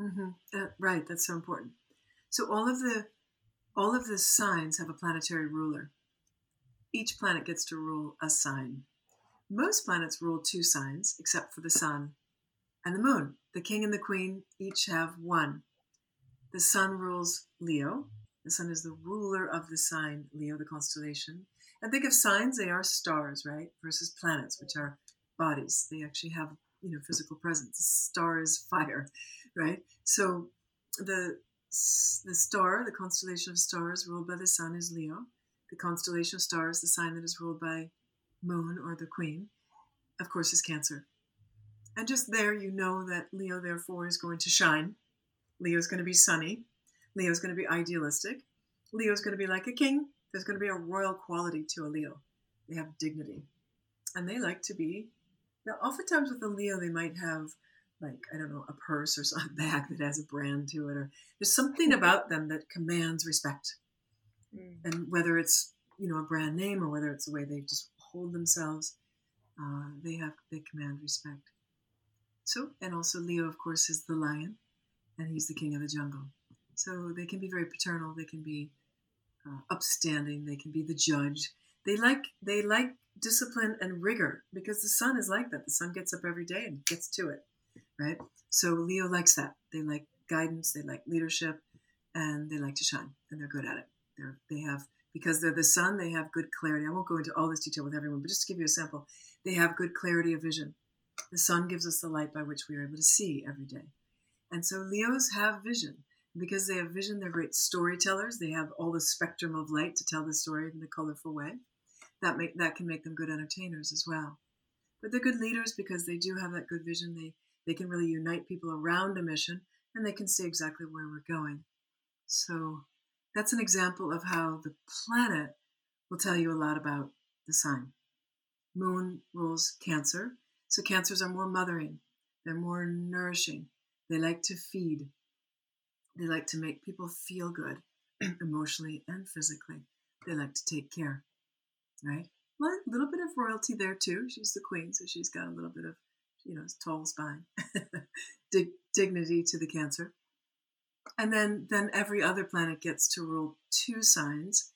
Mm-hmm. Right. That's so important. So all of the signs have a planetary ruler. Each planet gets to rule a sign. Most planets rule two signs, except for the sun and the moon. The king and the queen each have one. The sun rules Leo. The sun is the ruler of the sign Leo, the constellation. And think of signs, they are stars, right? Versus planets, which are bodies. They actually have, you know, physical presence. The star is fire, right? So the star, the constellation of stars ruled by the sun is Leo. The constellation of stars, the sign that is ruled by moon or the queen, of course, is Cancer. And just there, you know that Leo, therefore, is going to shine. Leo is going to be sunny. Leo is going to be idealistic. Leo is going to be like a king. There's going to be a royal quality to a Leo. They have dignity. And they like to be. Now, oftentimes with a Leo, they might have, like, I don't know, a purse or a bag that has a brand to it. Or there's something about them that commands respect. Mm. And whether it's, you know, a brand name or whether it's the way they just hold themselves, they command respect. So, and also Leo, of course, is the lion, and he's the king of the jungle. So they can be very paternal. They can be upstanding. They can be the judge. They like discipline and rigor, because the sun is like that. The sun gets up every day and gets to it, right? So Leo likes that. They like guidance. They like leadership, and they like to shine, and they're good at it. Because they're the sun, they have good clarity. I won't go into all this detail with everyone, but just to give you a sample, they have good clarity of vision. The sun gives us the light by which we are able to see every day. And so Leos have vision. Because they have vision, they're great storytellers. They have all the spectrum of light to tell the story in a colorful way. That can make them good entertainers as well. But they're good leaders because they do have that good vision. They can really unite people around a mission, and they can see exactly where we're going. So that's an example of how the planet will tell you a lot about the sign. Moon rules Cancer. So Cancers are more mothering. They're more nourishing. They like to feed. They like to make people feel good emotionally and physically. They like to take care, right? Well, a little bit of royalty there too. She's the queen, so she's got a little bit of, you know, tall spine, dignity to the Cancer. And then every other planet gets to rule two signs.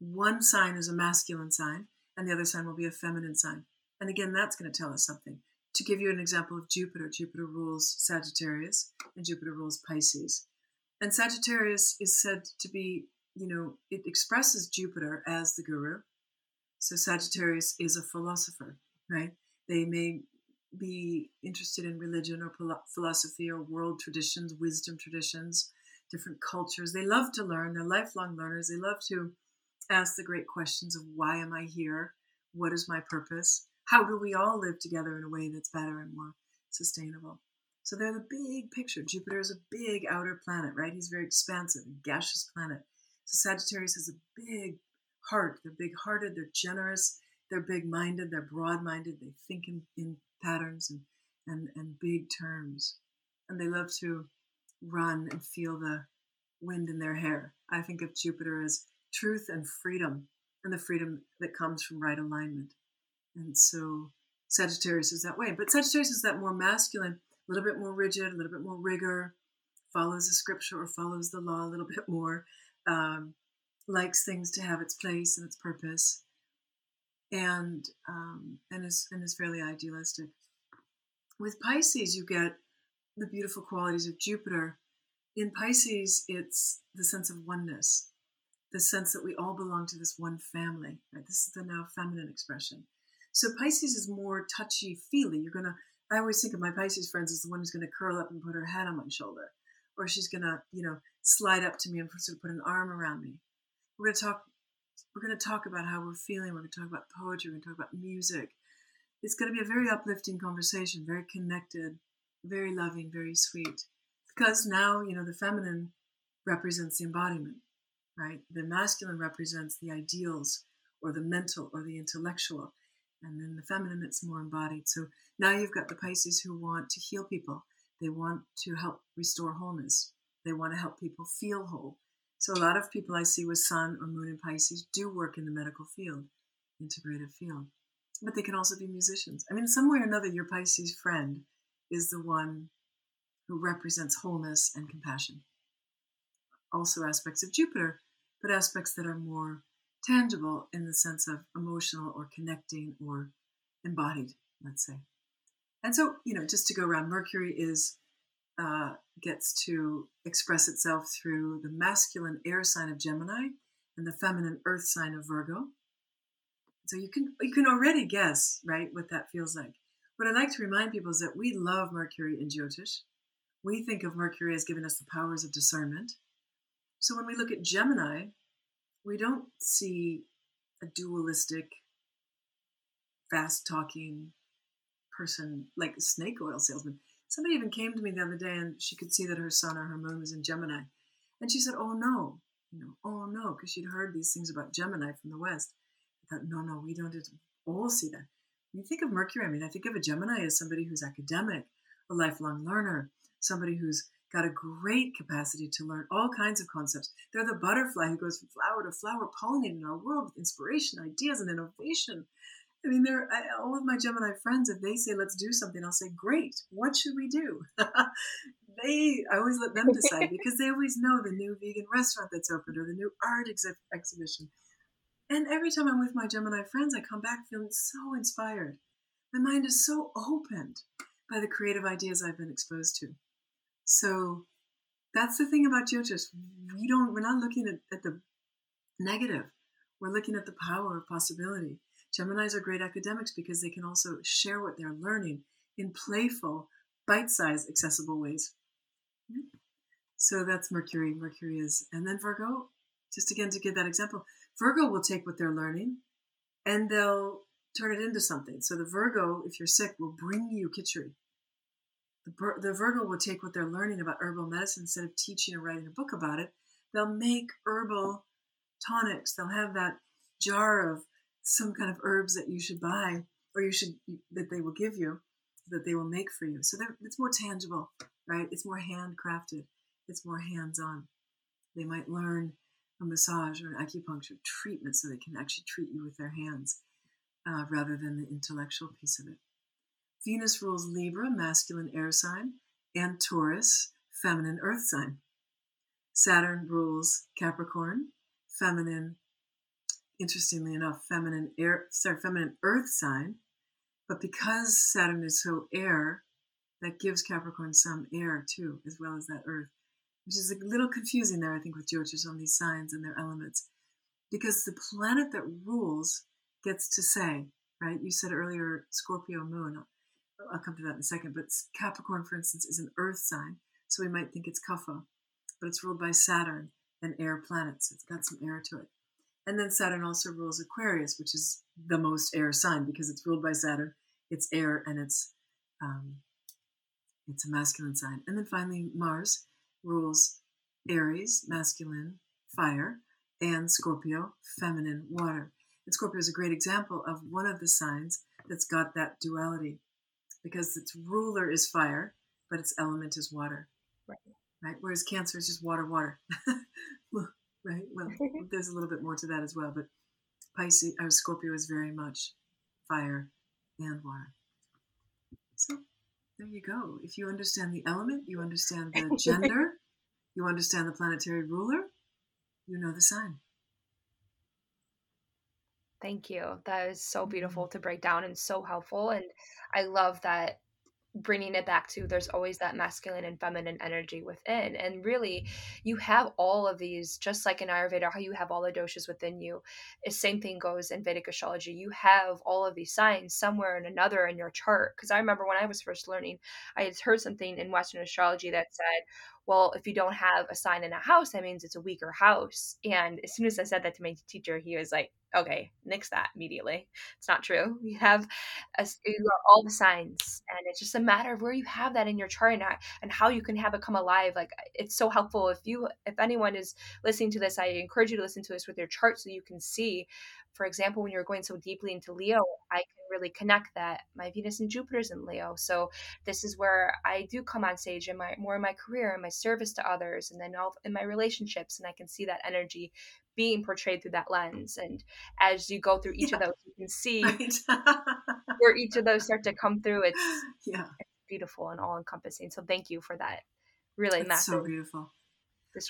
One sign is a masculine sign, and the other sign will be a feminine sign. And again, that's going to tell us something. To give you an example of Jupiter, Jupiter rules Sagittarius, and Jupiter rules Pisces. And Sagittarius is said to be, you know, it expresses Jupiter as the guru. So Sagittarius is a philosopher, right? They may be interested in religion or philosophy or world traditions, wisdom traditions, different cultures. They love to learn. They're lifelong learners. They love to ask the great questions of why am I here? What is my purpose? How do we all live together in a way that's better and more sustainable? So they're the big picture. Jupiter is a big outer planet, right? He's very expansive, gaseous planet. So Sagittarius has a big heart. They're big-hearted. They're generous. They're big-minded. They're broad-minded. They think in patterns and big terms. And they love to run and feel the wind in their hair. I think of Jupiter as truth and freedom, and the freedom that comes from right alignment. And so Sagittarius is that way. But Sagittarius is that more masculine, a little bit more rigid, a little bit more rigor, follows the scripture or follows the law a little bit more, likes things to have its place and its purpose, and is fairly idealistic. With Pisces, you get the beautiful qualities of Jupiter. In Pisces, it's the sense of oneness, the sense that we all belong to this one family. Right? This is the now feminine expression. So Pisces is more touchy-feely. I always think of my Pisces friends as the one who's going to curl up and put her head on my shoulder, or she's going to, slide up to me and sort of put an arm around me. We're going to talk about how we're feeling. We're going to talk about poetry. We're going to talk about music. It's going to be a very uplifting conversation, very connected, very loving, very sweet. Because now, the feminine represents the embodiment, right? The masculine represents the ideals or the mental or the intellectual. And then the feminine, it's more embodied. So now you've got the Pisces who want to heal people. They want to help restore wholeness. They want to help people feel whole. So a lot of people I see with Sun or Moon in Pisces do work in the medical field, integrative field. But they can also be musicians. I mean, some way or another, your Pisces friend is the one who represents wholeness and compassion. Also aspects of Jupiter, but aspects that are more tangible in the sense of emotional or connecting or embodied, let's say. And so, just to go around, Mercury gets to express itself through the masculine air sign of Gemini and the feminine earth sign of Virgo. So you can already guess, right, what that feels like. What I like to remind people is that we love Mercury in Jyotish. We think of Mercury as giving us the powers of discernment. So when we look at Gemini, we don't see a dualistic, fast-talking person like a snake oil salesman. Somebody even came to me the other day, and she could see that her sun or her moon was in Gemini. And she said, oh, no, because she'd heard these things about Gemini from the West. I thought, no, we don't all see that. When you think of Mercury, I think of a Gemini as somebody who's academic, a lifelong learner, somebody who's got a great capacity to learn all kinds of concepts. They're the butterfly who goes from flower to flower, pollinating our world with inspiration, ideas, and innovation. All of my Gemini friends, if they say, let's do something, I'll say, great, what should we do? I always let them decide because they always know the new vegan restaurant that's opened or the new art exhibition. And every time I'm with my Gemini friends, I come back feeling so inspired. My mind is so opened by the creative ideas I've been exposed to. So that's the thing about Jyotish. We're not looking at the negative. We're looking at the power of possibility. Geminis are great academics because they can also share what they're learning in playful, bite-sized, accessible ways. So that's Mercury. Mercury is, and then Virgo, just again to give that example, Virgo will take what they're learning and they'll turn it into something. So the Virgo, if you're sick, will bring you kitchery. The Virgo will take what they're learning about herbal medicine instead of teaching or writing a book about it. They'll make herbal tonics. They'll have that jar of some kind of herbs that you should buy or that they will give you, that they will make for you. So it's more tangible, right? It's more handcrafted. It's more hands-on. They might learn a massage or an acupuncture treatment so they can actually treat you with their hands rather than the intellectual piece of it. Venus rules Libra, masculine air sign, and Taurus, feminine earth sign. Saturn rules Capricorn, feminine earth sign. But because Saturn is so air, that gives Capricorn some air too, as well as that earth, which is a little confusing there, I think, with Jyotish on these signs and their elements, because the planet that rules gets to say, right? You said earlier, Scorpio moon. I'll come to that in a second, but Capricorn, for instance, is an earth sign, so we might think it's Kapha, but it's ruled by Saturn, an air planet, so it's got some air to it. And then Saturn also rules Aquarius, which is the most air sign because it's ruled by Saturn, it's air, and it's a masculine sign. And then finally, Mars rules Aries, masculine, fire, and Scorpio, feminine, water. And Scorpio is a great example of one of the signs that's got that duality, because its ruler is fire, but its element is water. Right. Whereas Cancer is just water. right? Well, there's a little bit more to that as well, but Pisces, or Scorpio, is very much fire and water. So there you go. If you understand the element, you understand the gender, you understand the planetary ruler, you know the sign. Thank you. That is so beautiful to break down and so helpful. And I love that, bringing it back to there's always that masculine and feminine energy within. And really, you have all of these, just like in Ayurveda, how you have all the doshas within you. The same thing goes in Vedic astrology. You have all of these signs somewhere and another in your chart. Because I remember when I was first learning, I had heard something in Western astrology that said, well, if you don't have a sign in a house, that means it's a weaker house. And as soon as I said that to my teacher, he was like, okay, nix that immediately. It's not true. You have all the signs, and it's just a matter of where you have that in your chart and how you can have it come alive. Like, it's so helpful. If anyone is listening to this, I encourage you to listen to this with your chart so you can see. For example, when you're going so deeply into Leo, I can really connect that my Venus and Jupiter's in Leo. So this is where I do come on stage in my career and my service to others, and then all in my relationships, and I can see that energy being portrayed through that lens. And as you go through each of those, you can see where each of those start to come through. It's beautiful and all encompassing. So thank you for that. Really, that's massive. So beautiful.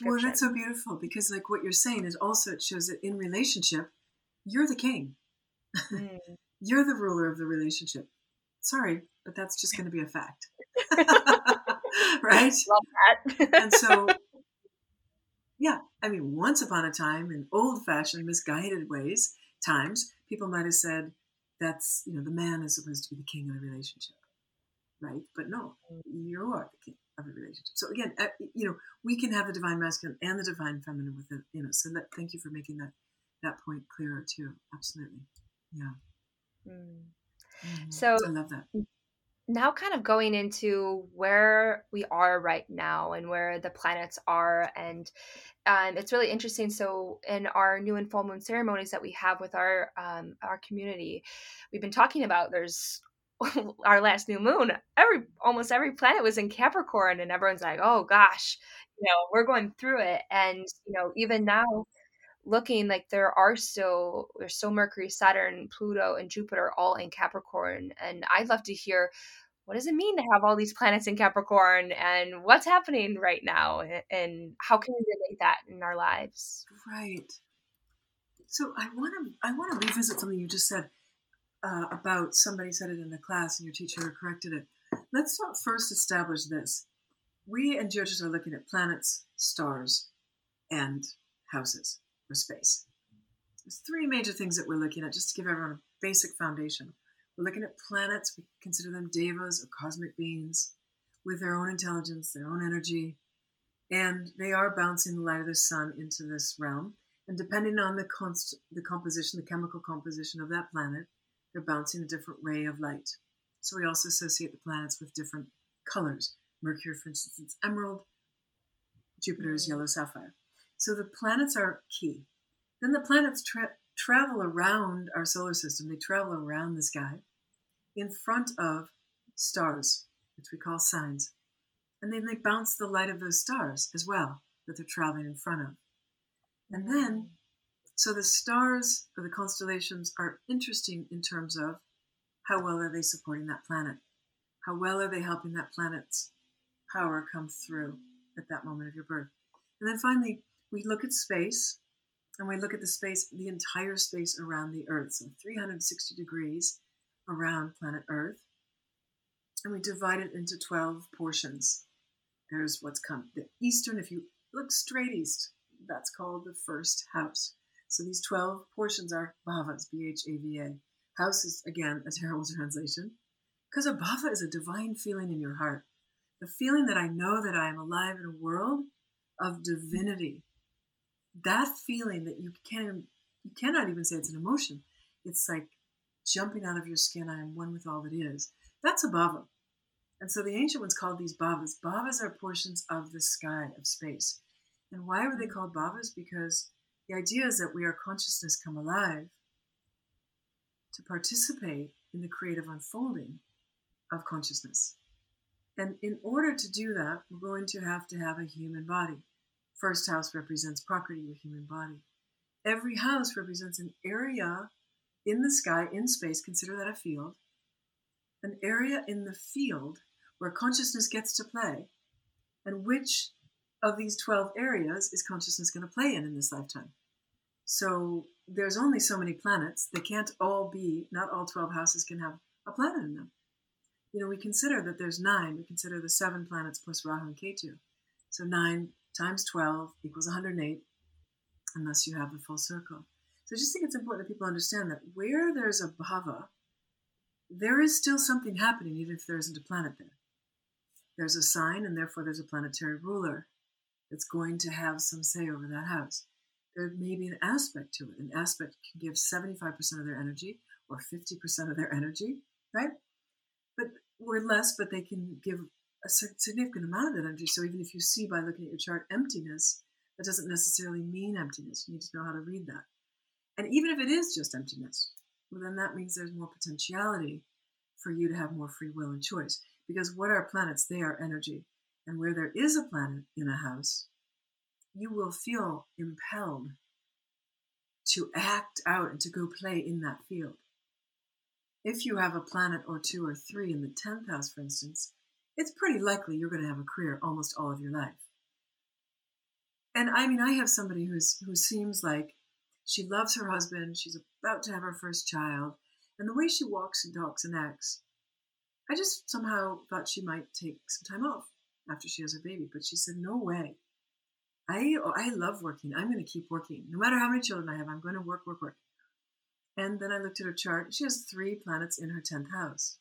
Well, that's so beautiful because, like, what you're saying is also, it shows that in relationship, you're the king. Mm. You're the ruler of the relationship. Sorry, but that's just going to be a fact. Right? Love that. And so, yeah, I mean, once upon a time, in old-fashioned, misguided ways, times, people might have said, that's, you know, the man is supposed to be the king of the relationship, right? But no, you are the king of the relationship. So again, you know, we can have the divine masculine and the divine feminine within, you know, so thank you for making that point clearer too. Absolutely. Yeah. Mm. So I love that. Now kind of going into where we are right now and where the planets are. And it's really interesting. So in our new and full moon ceremonies that we have with our community, we've been talking about there's our last new moon, almost every planet was in Capricorn, and everyone's like, oh gosh, you know, we're going through it. And, you know, even now, looking like there's still Mercury, Saturn, Pluto, and Jupiter all in Capricorn. And I'd love to hear, what does it mean to have all these planets in Capricorn, and what's happening right now, and how can we relate that in our lives? Right. So I want to revisit something you just said about somebody said it in the class and your teacher corrected it. Let's not first establish this. We and Jyotish are looking at planets, stars, and houses. Or space. There's three major things that we're looking at, just to give everyone a basic foundation. We're looking at planets. We consider them devas or cosmic beings with their own intelligence, their own energy, and they are bouncing the light of the sun into this realm. And depending on the composition, the chemical composition of that planet, they're bouncing a different ray of light. So we also associate the planets with different colors. Mercury, for instance, is emerald. Jupiter is yellow sapphire. So the planets are key. Then the planets travel around our solar system. They travel around the sky in front of stars, which we call signs. And then they bounce the light of those stars as well that they're traveling in front of. And then, so the stars or the constellations are interesting in terms of how well are they supporting that planet? How well are they helping that planet's power come through at that moment of your birth? And then finally, we look at space, and we look at the entire space around the Earth, so 360 degrees around planet Earth, and we divide it into 12 portions. There's what's come the eastern, if you look straight east, that's called the first house. So these 12 portions are bhavas, B-H-A-V-A. House is, again, a terrible translation, because a bhava is a divine feeling in your heart. The feeling that I know that I am alive in a world of divinity. That feeling that you cannot even say it's an emotion. It's like jumping out of your skin. I am one with all that is. That's a bhava. And so the ancient ones called these bhavas. Bhavas are portions of the sky, of space. And why were they called bhavas? Because the idea is that we are consciousness come alive to participate in the creative unfolding of consciousness. And in order to do that, we're going to have a human body. First house represents Prakriti, your human body. Every house represents an area in the sky, in space, consider that a field, an area in the field where consciousness gets to play. And which of these 12 areas is consciousness going to play in this lifetime? So there's only so many planets. They can't all be, not all 12 houses can have a planet in them. You know, we consider that there's 9. We consider the 7 planets plus Rahu and Ketu. So 9 times 12 equals 108, unless you have the full circle. So I just think it's important that people understand that where there's a bhava, there is still something happening, even if there isn't a planet there. There's a sign, and therefore there's a planetary ruler that's going to have some say over that house. There may be an aspect to it. An aspect can give 75% of their energy or 50% of their energy, right? But we're less, but they can give a significant amount of that energy. So even if you see by looking at your chart emptiness, that doesn't necessarily mean emptiness. You need to know how to read that. And even if it is just emptiness, well, then that means there's more potentiality for you to have more free will and choice. Because what are planets? They are energy. And where there is a planet in a house, you will feel impelled to act out and to go play in that field. If you have a planet or 2 or 3 in the 10th house, for instance, it's pretty likely you're going to have a career almost all of your life. And I mean, I have somebody who seems like she loves her husband. She's about to have her first child. And the way she walks and talks and acts, I just somehow thought she might take some time off after she has her baby. But she said, no way. I love working. I'm going to keep working. No matter how many children I have, I'm going to work, work, work. And then I looked at her chart. She has 3 planets in her 10th house.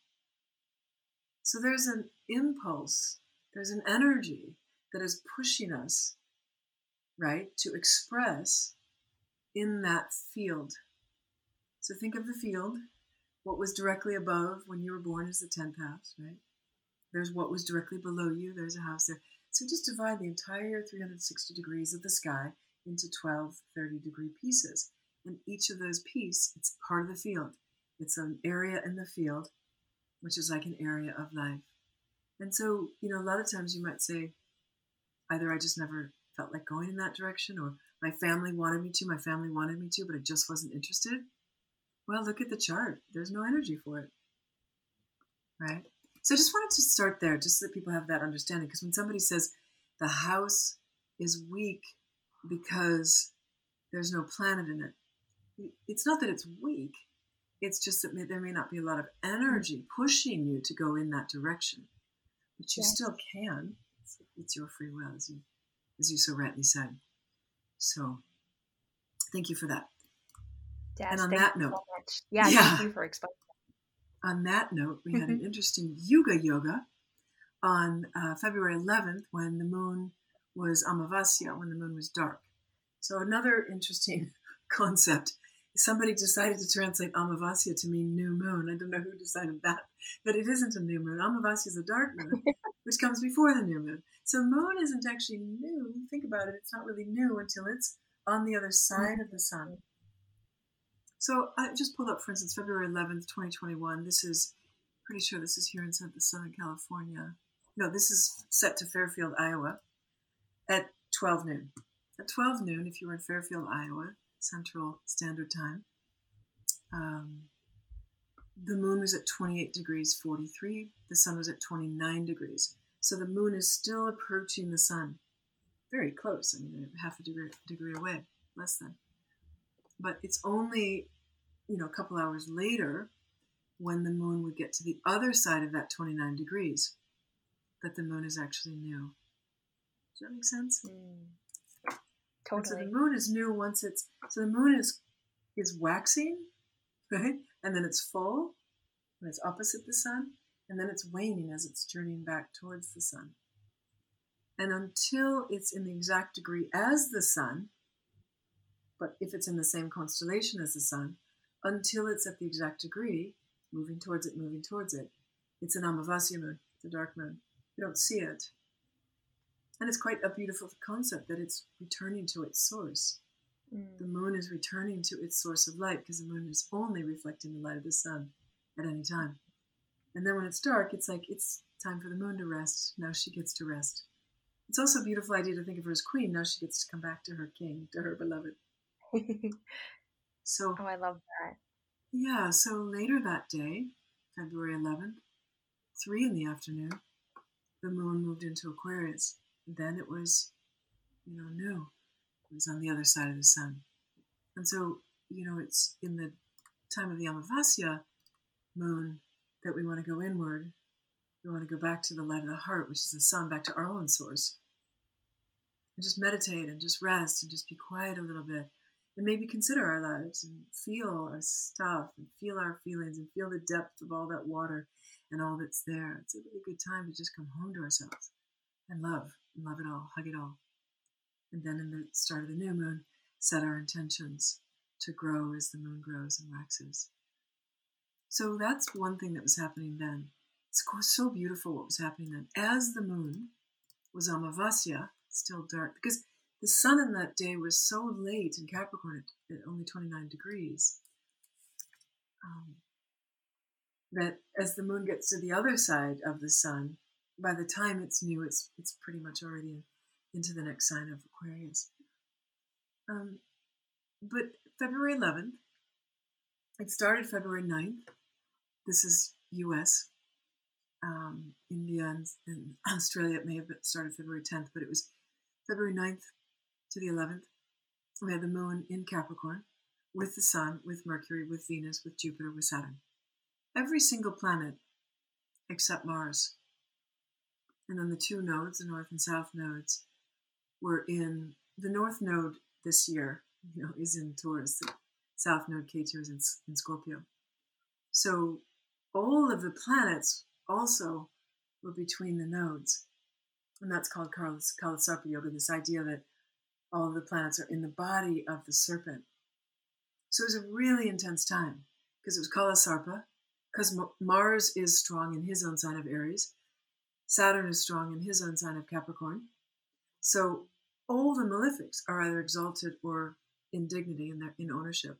So there's an impulse, there's an energy that is pushing us, right, to express in that field. So think of the field. What was directly above when you were born is the 10th house, right? There's what was directly below you. There's a house there. So just divide the entire 360 degrees of the sky into 12 30-degree pieces. And each of those pieces, it's part of the field. It's an area in the field, which is like an area of life. And so, you know, a lot of times you might say, either I just never felt like going in that direction, or my family wanted me to, but I just wasn't interested. Well, look at the chart. There's no energy for it, right? So I just wanted to start there, just so that people have that understanding. Because when somebody says the house is weak because there's no planet in it, it's not that it's weak. It's just that there may not be a lot of energy pushing you to go in that direction. But you still can. It's your free will, as you so rightly said. So thank you for that. Yes, and on that note, so thank you for explaining. On that note, we had an interesting Yuga Yoga on February 11th when the moon was Amavasya, when the moon was dark. So another interesting concept. Somebody decided to translate Amavasya to mean new moon. I don't know who decided that, but it isn't a new moon. Amavasya is a dark moon, which comes before the new moon. So moon isn't actually new. Think about it. It's not really new until it's on the other side of the sun. So I just pulled up, for instance, February 11th, 2021. Pretty sure this is here in Southern California. No, this is set to Fairfield, Iowa at 12 noon. At 12 noon, if you were in Fairfield, Iowa, Central Standard Time, the moon was at 28 degrees 43. The sun was at 29 degrees. So the moon is still approaching the sun. Very close. I mean, half a degree away, less than. But it's only, you know, a couple hours later when the moon would get to the other side of that 29 degrees that the moon is actually new. Does that make sense? Mm. Totally. And so the moon is new once it's... So the moon is waxing, right? And then it's full, and it's opposite the sun. And then it's waning as it's journeying back towards the sun. And until it's in the exact degree as the sun... But if it's in the same constellation as the sun, until it's at the exact degree, moving towards it, it's an Amavasya moon, the dark moon. You don't see it. And it's quite a beautiful concept that it's returning to its source. Mm. The moon is returning to its source of light because the moon is only reflecting the light of the sun at any time. And then when it's dark, it's like, it's time for the moon to rest. Now she gets to rest. It's also a beautiful idea to think of her as queen. Now she gets to come back to her king, to her beloved. So, oh, I love that. Yeah, so later that day, February 11th, 3 p.m, the moon moved into Aquarius. Then it was, new. It was on the other side of the sun. And so, it's in the time of the Amavasya moon that we want to go inward. We want to go back to the light of the heart, which is the sun, back to our own source. And just meditate and just rest and just be quiet a little bit. And maybe consider our lives and feel our stuff and feel our feelings and feel the depth of all that water and all that's there. It's a really good time to just come home to ourselves and love it all, hug it all. And then in the start of the new moon, set our intentions to grow as the moon grows and waxes. So that's one thing that was happening then. It's so beautiful what was happening then. As the moon was Amavasya, still dark, because the sun in that day was so late in Capricorn at only 29 degrees, that as the moon gets to the other side of the sun, by the time it's new, it's pretty much already into the next sign of Aquarius. But February 11th, it started February 9th. This is U.S., India and Australia. It may have started February 10th, but it was February 9th to the 11th. We had the moon in Capricorn with the sun, with Mercury, with Venus, with Jupiter, with Saturn. Every single planet except Mars. And then the two nodes, the north and south nodes, were in the north node this year, is in Taurus. The south node, K2, is in Scorpio. So all of the planets also were between the nodes. And that's called Kala Sarpa Yoga, this idea that all of the planets are in the body of the serpent. So it was a really intense time because it was Kala Sarpa, because Mars is strong in his own sign of Aries. Saturn is strong in his own sign of Capricorn. So all the malefics are either exalted or in dignity and they're in ownership,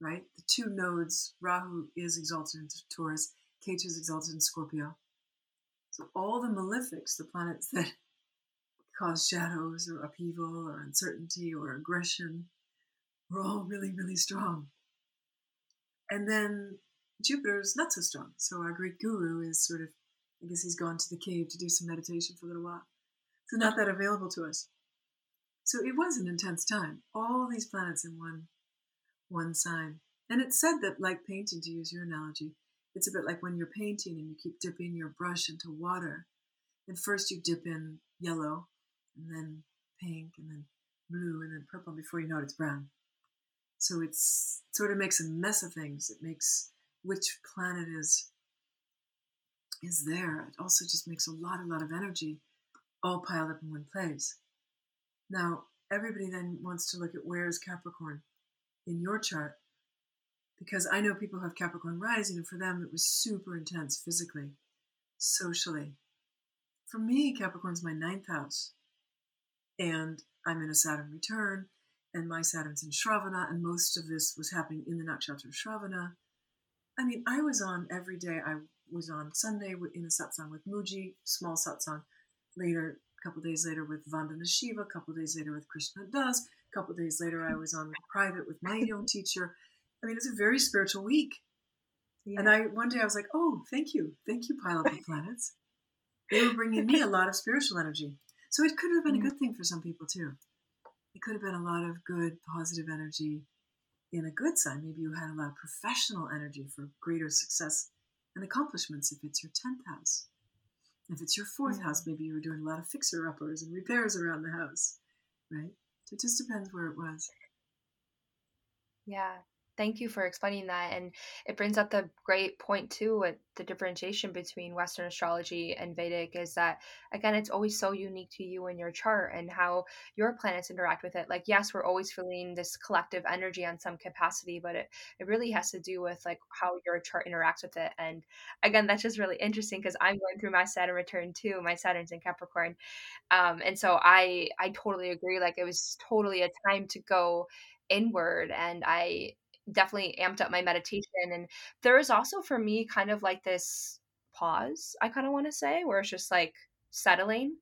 right? The two nodes, Rahu is exalted in Taurus, Ketu is exalted in Scorpio. So all the malefics, the planets that cause shadows or upheaval or uncertainty or aggression, were all really, really strong. And then Jupiter's not so strong. So our Greek guru is sort of, I guess he's gone to the cave to do some meditation for a little while. So not that available to us. So it was an intense time. All these planets in one sign. And it's said that, like painting, to use your analogy, it's a bit like when you're painting and you keep dipping your brush into water. And first you dip in yellow, and then pink, and then blue, and then purple. Before you know it, it's brown. So it sort of makes a mess of things. It makes which planet is there. It also just makes a lot of energy all piled up in one place. Now, everybody then wants to look at where is Capricorn in your chart, because I know people who have Capricorn rising, and for them it was super intense physically, socially. For me, Capricorn's my 9th house, and I'm in a Saturn return, and my Saturn's in Shravana, and most of this was happening in the nakshatra of Shravana. I mean, I was on every day. I was on Sunday in a satsang with Muji, small satsang. Later, a couple days later with Vandana Shiva, a couple days later with Krishna Das, a couple days later I was on private with my own teacher. I mean, it's a very spiritual week. Yeah. And one day I was like, oh, thank you, pile up of planets. They were bringing me a lot of spiritual energy. So it could have been a good thing for some people too. It could have been a lot of good, positive energy in a good sign. Maybe you had a lot of professional energy for greater success and accomplishments if it's your 10th house. If it's your 4th house, maybe you were doing a lot of fixer-uppers and repairs around the house, right? So it just depends where it was. Yeah. Thank you for explaining that. And it brings up the great point too, at the differentiation between Western astrology and Vedic is that, again, it's always so unique to you and your chart and how your planets interact with it. Like, yes, we're always feeling this collective energy on some capacity, but it really has to do with like how your chart interacts with it. And again, that's just really interesting because I'm going through my Saturn return too. My Saturn's in Capricorn. And so I totally agree. Like, it was totally a time to go inward, and I definitely amped up my meditation. And there is also for me kind of like this pause, I kind of want to say, where it's just like settling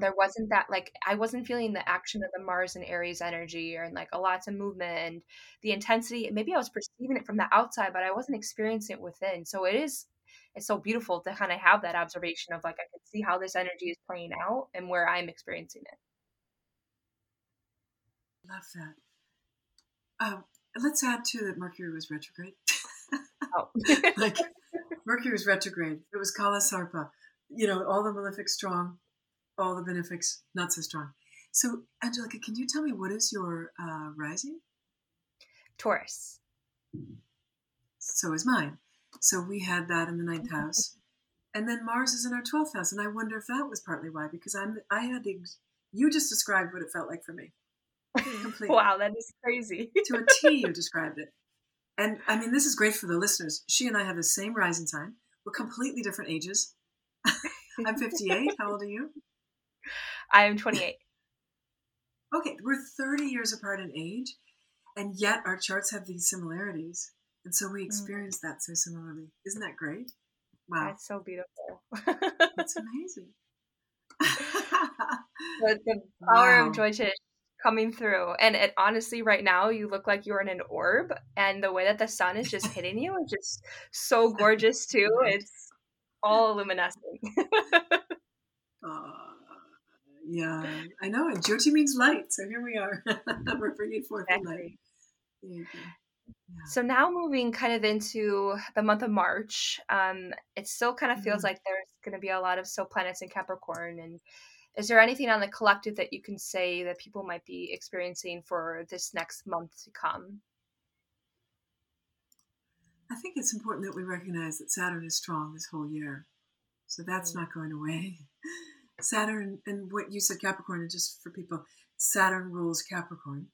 There wasn't that, like, I wasn't feeling the action of the Mars and Aries energy or like a lots of movement and the intensity. Maybe I was perceiving it from the outside, but I wasn't experiencing it within. So it's so beautiful to kind of have that observation of like, I can see how this energy is playing out and where I'm experiencing it. Love that. Let's add too that Mercury was retrograde. Oh. Like Mercury was retrograde. It was Kala Sarpa, you know, all the malefic strong, all the benefics not so strong. So Angelica, can you tell me what is your rising? Taurus. So is mine. So we had that in the 9th house, and then Mars is in our 12th house. And I wonder if that was partly why, because you just described what it felt like for me. Completely. Wow, that is crazy. To a T, you described it. And I mean, this is great for the listeners. She and I have the same rising sign. We're completely different ages. I'm 58. How old are you? I am 28. Okay. We're 30 years apart in age, and yet our charts have these similarities. And so we experience that so similarly. Isn't that great? Wow. That's so beautiful. That's amazing. The power of Jyotish coming through. And it, honestly, right now, you look like you're in an orb. And the way that the sun is just hitting you is just so gorgeous, too. It's all luminescent. Yeah, I know. And Jyoti means light. So here we are. We're bringing forth the light. There you go. Yeah. So now moving kind of into the month of March, it still kind of feels like there's going to be a lot of still planets in Capricorn. And is there anything on the collective that you can say that people might be experiencing for this next month to come? I think it's important that we recognize that Saturn is strong this whole year. So that's not going away. Saturn, and what you said, Capricorn, and just for people, Saturn rules Capricorn.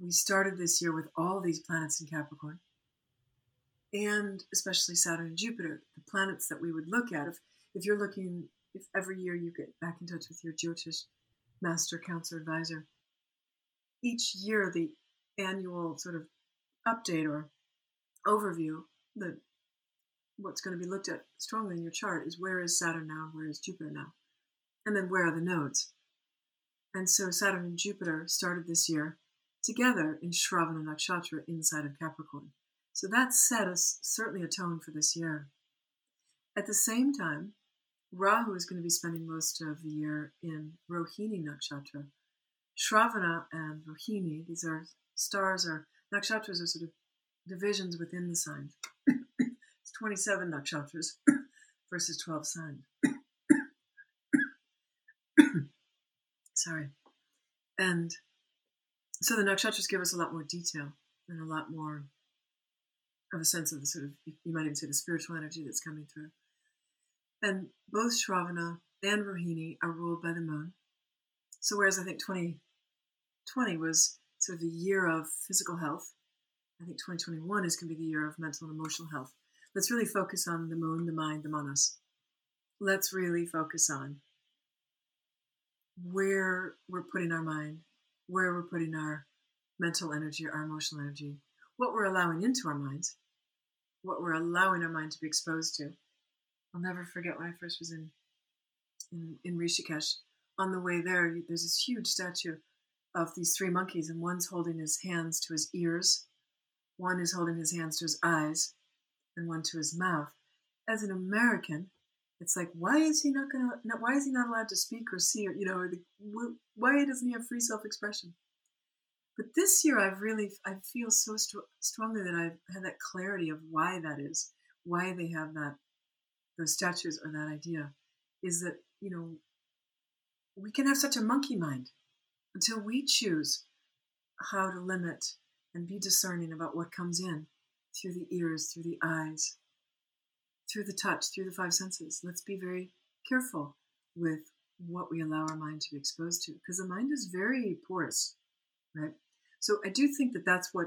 We started this year with all these planets in Capricorn, and especially Saturn and Jupiter, the planets that we would look at. If you're looking, if every year you get back in touch with your Jyotish master, counselor, advisor, each year the annual sort of update or overview, the what's going to be looked at strongly in your chart is where is Saturn now, where is Jupiter now, and then where are the nodes. And so Saturn and Jupiter started this year together in Shravana Nakshatra inside of Capricorn. So that set us certainly a tone for this year. At the same time, Rahu is going to be spending most of the year in Rohini Nakshatra. Shravana and Rohini, these are stars, or nakshatras are sort of divisions within the sign. It's 27 nakshatras versus 12 signs. Sorry. And so the nakshatras give us a lot more detail and a lot more of a sense of the sort of, you might even say, the spiritual energy that's coming through. And both Shravana and Rohini are ruled by the moon. So whereas I think 2020 was sort of the year of physical health, I think 2021 is going to be the year of mental and emotional health. Let's really focus on the moon, the mind, the manas. Let's really focus on where we're putting our mind, where we're putting our mental energy, our emotional energy, what we're allowing into our minds, what we're allowing our mind to be exposed to. I'll never forget when I first was in Rishikesh. On the way there, there's this huge statue of these three monkeys, and one's holding his hands to his ears, one is holding his hands to his eyes, and one to his mouth. As an American, it's like, why is he not allowed to speak or see, or, you know, why doesn't he have free self-expression? But this year, I feel so strongly that I've had that clarity of why that is, why they have that, those statues or that idea, is that, you know, we can have such a monkey mind until we choose how to limit and be discerning about what comes in through the ears, through the eyes, through the touch, through the five senses. Let's be very careful with what we allow our mind to be exposed to, because the mind is very porous, right? So I do think that that's what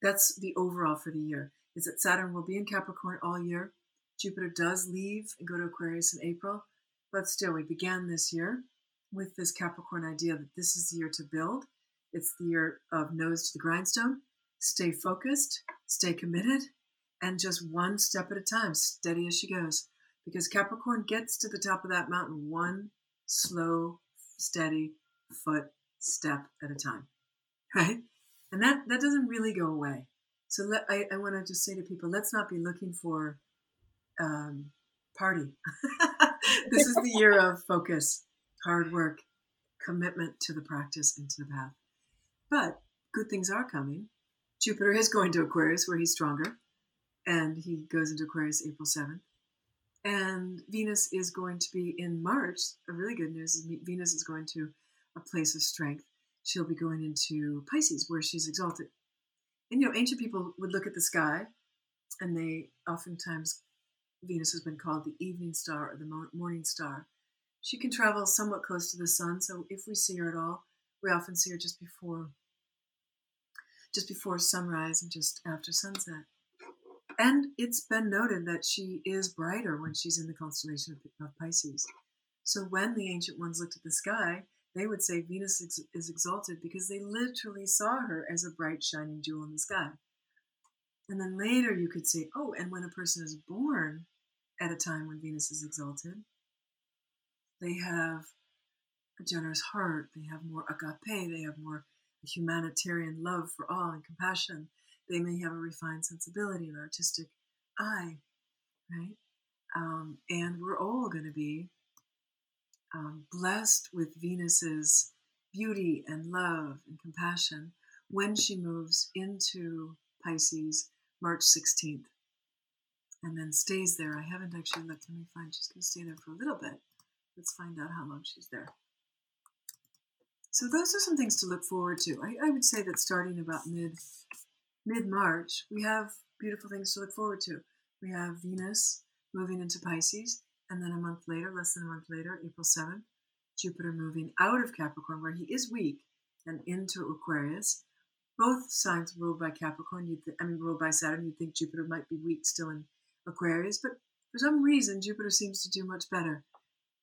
that's the overall for the year, is that Saturn will be in Capricorn all year. Jupiter does leave and go to Aquarius in April, but still we began this year with this Capricorn idea that this is the year to build. It's the year of nose to the grindstone, stay focused, stay committed, and just one step at a time, steady as she goes. Because Capricorn gets to the top of that mountain one slow, steady foot step at a time, right? And that doesn't really go away. So I want to just say to people, let's not be looking for party. This is the year of focus, hard work, commitment to the practice and to the path. But good things are coming. Jupiter is going to Aquarius where he's stronger, and he goes into Aquarius April 7th. And Venus is going to be in March. A really good news is Venus is going to a place of strength. She'll be going into Pisces where she's exalted. And, you know, ancient people would look at the sky, and they oftentimes, Venus has been called the evening star or the morning star. She can travel somewhat close to the sun. So if we see her at all, we often see her just before sunrise and just after sunset. And it's been noted that she is brighter when she's in the constellation of Pisces. So when the ancient ones looked at the sky, they would say Venus is exalted because they literally saw her as a bright, shining jewel in the sky. And then later you could say, oh, and when a person is born at a time when Venus is exalted, they have a generous heart, they have more agape, they have more humanitarian love for all and compassion. They may have a refined sensibility, an artistic eye, right? And we're all going to be blessed with Venus's beauty and love and compassion when she moves into Pisces March 16th and then stays there. I haven't actually looked. Let me find. She's going to stay there for a little bit. Let's find out how long she's there. So those are some things to look forward to. I would say that starting about mid-March, we have beautiful things to look forward to. We have Venus moving into Pisces, and then a month later, less than a month later, April 7th, Jupiter moving out of Capricorn, where he is weak, and into Aquarius. Both signs ruled by Capricorn, ruled by Saturn. You'd think Jupiter might be weak still in Aquarius, but for some reason, Jupiter seems to do much better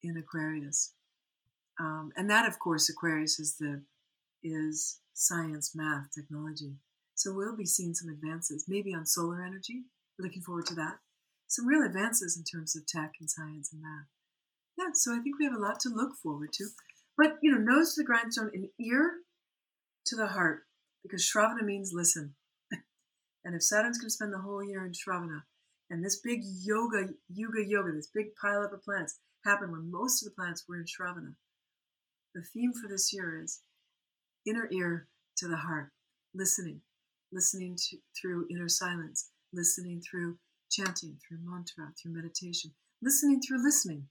in Aquarius. And that, of course, Aquarius is science, math, technology. So we'll be seeing some advances, maybe on solar energy. We're looking forward to that. Some real advances in terms of tech and science and math. Yeah, so I think we have a lot to look forward to. But, you know, nose to the grindstone and ear to the heart, because Shravana means listen. And if Saturn's going to spend the whole year in Shravana, and this big yoga, this big pile up of planets happened when most of the planets were in Shravana. The theme for this year is inner ear to the heart, listening through inner silence, listening through chanting, through mantra, through meditation, listening through listening.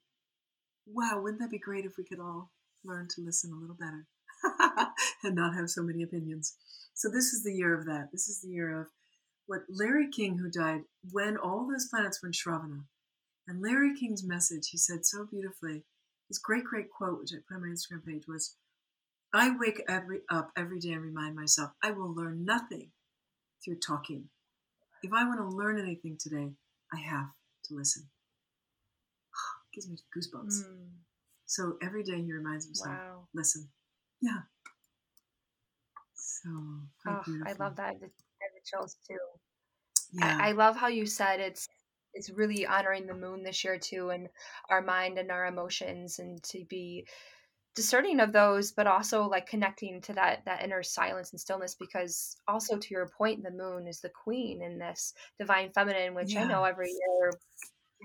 Wow, wouldn't that be great if we could all learn to listen a little better and not have so many opinions? So this is the year of that. This is the year of what Larry King, who died when all those planets were in Shravana. And Larry King's message, he said so beautifully, his great quote, which I put on my Instagram page, was, I wake up every day and remind myself, I will learn nothing through talking. If I want to learn anything today, I have to listen. It gives me goosebumps. Mm. So every day he reminds himself, wow, listen. Yeah. So beautiful. I love that. I have the chills too. Yeah. I love how you said it's really honoring the moon this year too, and our mind and our emotions, and to be discerning of those, but also like connecting to that inner silence and stillness, because also to your point, the moon is the queen in this divine feminine, which I know every year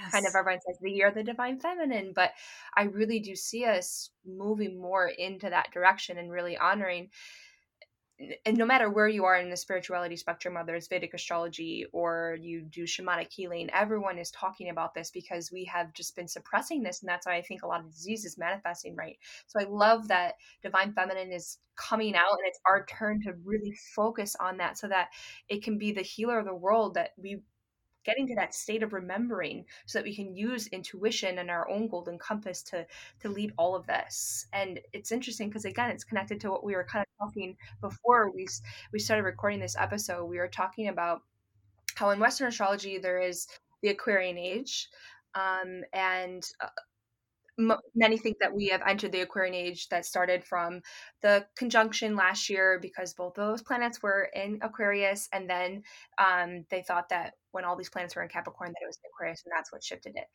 kind of everyone says the year of the divine feminine, but I really do see us moving more into that direction and really honoring. And no matter where you are in the spirituality spectrum, whether it's Vedic astrology or you do shamanic healing, everyone is talking about this because we have just been suppressing this. And that's why I think a lot of disease is manifesting, right? So I love that divine feminine is coming out, and it's our turn to really focus on that so that it can be the healer of the world, that we get into that state of remembering so that we can use intuition and our own golden compass to lead all of this. And it's interesting because, again, it's connected to what we were kind of talking before we started recording this episode. We were talking about how in Western astrology there is the Aquarian Age, and many think that we have entered the Aquarian Age that started from the conjunction last year, because both those planets were in Aquarius, and then they thought that when all these planets were in Capricorn that it was in Aquarius, and that's what shifted it.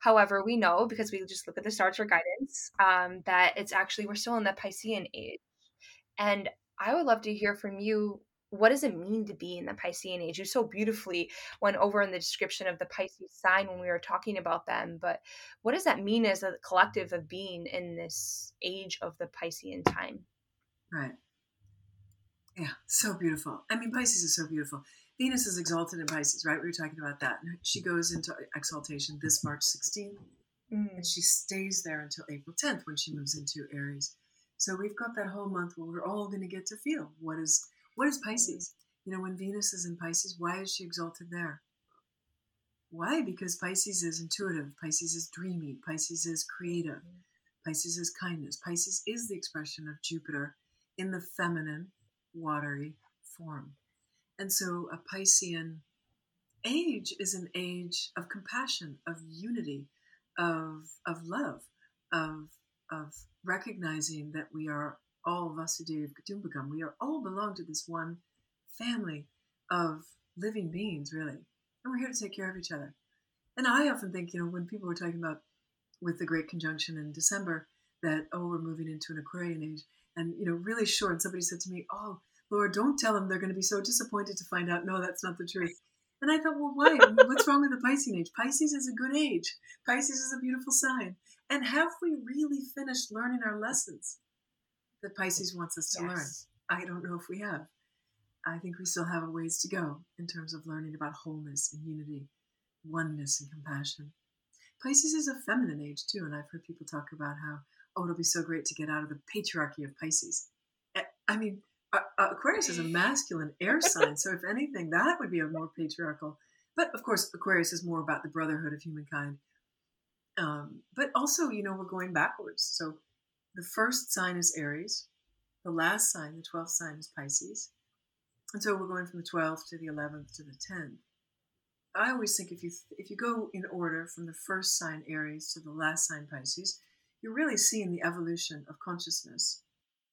However, we know, because we just look at the stars for guidance, that it's actually, we're still in the Piscean Age. And I would love to hear from you, what does it mean to be in the Piscean Age? You so beautifully went over in the description of the Pisces sign when we were talking about them, but what does that mean as a collective of being in this age of the Piscean time? Right. Yeah, so beautiful. I mean, Pisces is so beautiful. Venus is exalted in Pisces, right? We were talking about that. She goes into exaltation this March 16th, and she stays there until April 10th when she moves into Aries. So we've got that whole month where we're all going to get to feel what is Pisces? You know, when Venus is in Pisces, why is she exalted there? Why? Because Pisces is intuitive. Pisces is dreamy. Pisces is creative. Pisces is kindness. Pisces is the expression of Jupiter in the feminine, watery form. And so a Piscean age is an age of compassion, of unity, of love, of recognizing that we are all Vasudev Kutumbakam. We are all belong to this one family of living beings, really. And we're here to take care of each other. And I often think, you know, when people were talking about with the Great Conjunction in December that, oh, we're moving into an Aquarian age. And, you know, really short. And somebody said to me, oh, Laura, don't tell them, they're going to be so disappointed to find out, no, that's not the truth. And I thought, well, why? I mean, what's wrong with the Piscean age? Pisces is a good age. Pisces is a beautiful sign. And have we really finished learning our lessons that Pisces wants us to learn? I don't know if we have. I think we still have a ways to go in terms of learning about wholeness and unity, oneness and compassion. Pisces is a feminine age too. And I've heard people talk about how, oh, it'll be so great to get out of the patriarchy of Pisces. I mean, Aquarius is a masculine air sign. So if anything, that would be a more patriarchal. But of course, Aquarius is more about the brotherhood of humankind. But also, you know, we're going backwards. So the first sign is Aries. The last sign, the 12th sign, is Pisces. And so we're going from the 12th to the 11th to the 10th. I always think if you go in order from the first sign Aries to the last sign Pisces, you're really seeing the evolution of consciousness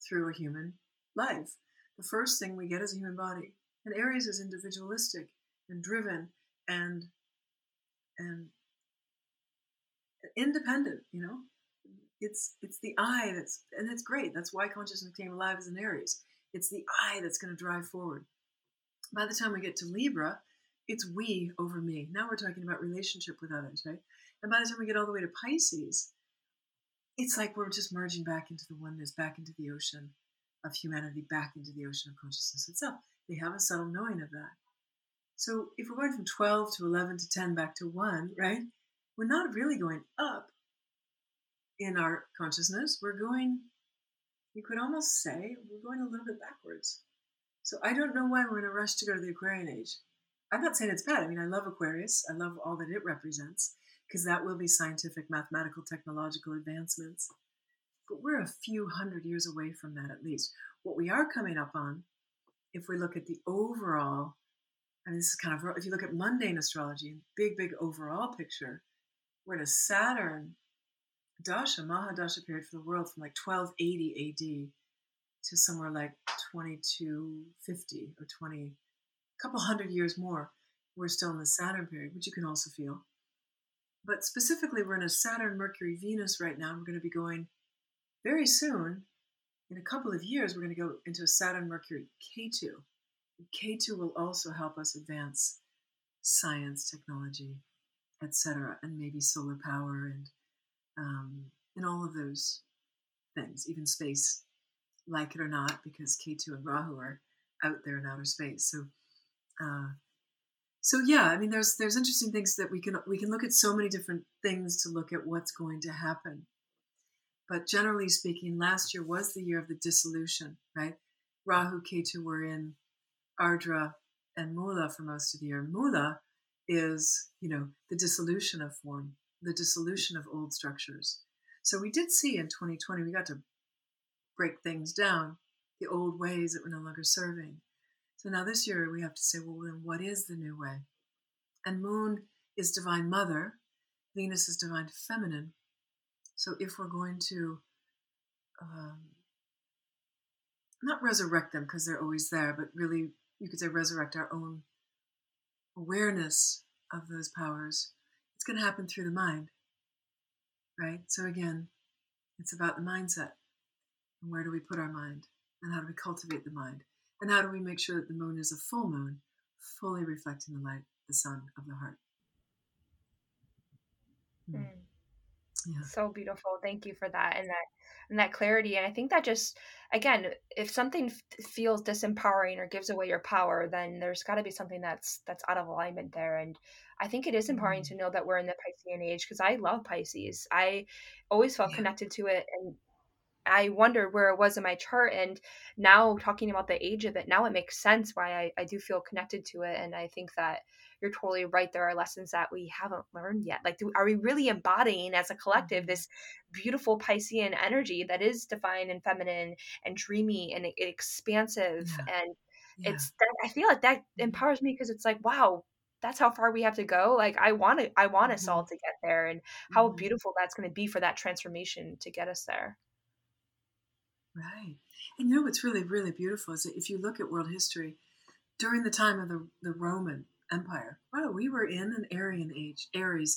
through a human life. The first thing we get is a human body. And Aries is individualistic and driven and independent, you know. It's the I that's, and it's great. That's why consciousness came alive as an Aries. It's the I that's going to drive forward. By the time we get to Libra, it's we over me. Now we're talking about relationship with others, right? And by the time we get all the way to Pisces, it's like we're just merging back into the oneness, back into the ocean of humanity, back into the ocean of consciousness itself. They have a subtle knowing of that. So if we're going from 12 to 11 to 10 back to 1, right? We're not really going up in our consciousness. We're going, you could almost say, we're going a little bit backwards. So I don't know why we're in a rush to go to the Aquarian age. I'm not saying it's bad. I mean, I love Aquarius. I love all that it represents, because that will be scientific, mathematical, technological advancements. But we're a few hundred years away from that, at least. What we are coming up on, if we look at the overall, and this is kind of, if you look at mundane astrology, big, big overall picture, we're in a Saturn Dasha, Mahadasha period for the world from like 1280 AD to somewhere like 2250 or 20, a couple hundred years more. We're still in the Saturn period, which you can also feel. But specifically, we're in a Saturn, Mercury, Venus right now. We're going to be going very soon. In a couple of years, we're going to go into a Saturn, Mercury, K2. And K2 will also help us advance science, technology, etc., and maybe solar power and all of those things, even space, like it or not, because K2 and Rahu are out there in outer space. So yeah, I mean, there's interesting things that we can look at, so many different things to look at what's going to happen. But generally speaking, last year was the year of the dissolution, right? Rahu, Ketu were in Ardra and Mula for most of the year. Mula is, you know, the dissolution of form, the dissolution of old structures. So we did see in 2020, we got to break things down, the old ways that were no longer serving. So now this year we have to say, well, then what is the new way? And Moon is Divine Mother. Venus is Divine Feminine. So if we're going to not resurrect them because they're always there, but really you could say resurrect our own awareness of those powers, it's going to happen through the mind, right? So again, it's about the mindset. And where do we put our mind? And how do we cultivate the mind? And how do we make sure that the moon is a full moon, fully reflecting the light, the sun of the heart? Mm. Yeah. So beautiful. Thank you for that and that clarity. And I think that just, again, if something feels disempowering or gives away your power, then there's got to be something that's out of alignment there. And I think it is empowering to know that we're in the Piscean age, because I love Pisces. I always felt connected to it, and I wondered where it was in my chart. And now talking about the age of it, now it makes sense why I do feel connected to it. And I think that you're totally right. There are lessons that we haven't learned yet. Like, are we really embodying as a collective this beautiful Piscean energy that is divine and feminine and dreamy and expansive? Yeah. And it's that, I feel like that empowers me, because it's like, wow, that's how far we have to go. Like, I want us all to get there, and how beautiful that's going to be for that transformation to get us there. Right. And you know what's really, really beautiful is that if you look at world history, during the time of the Roman Empire, well, we were in an Aries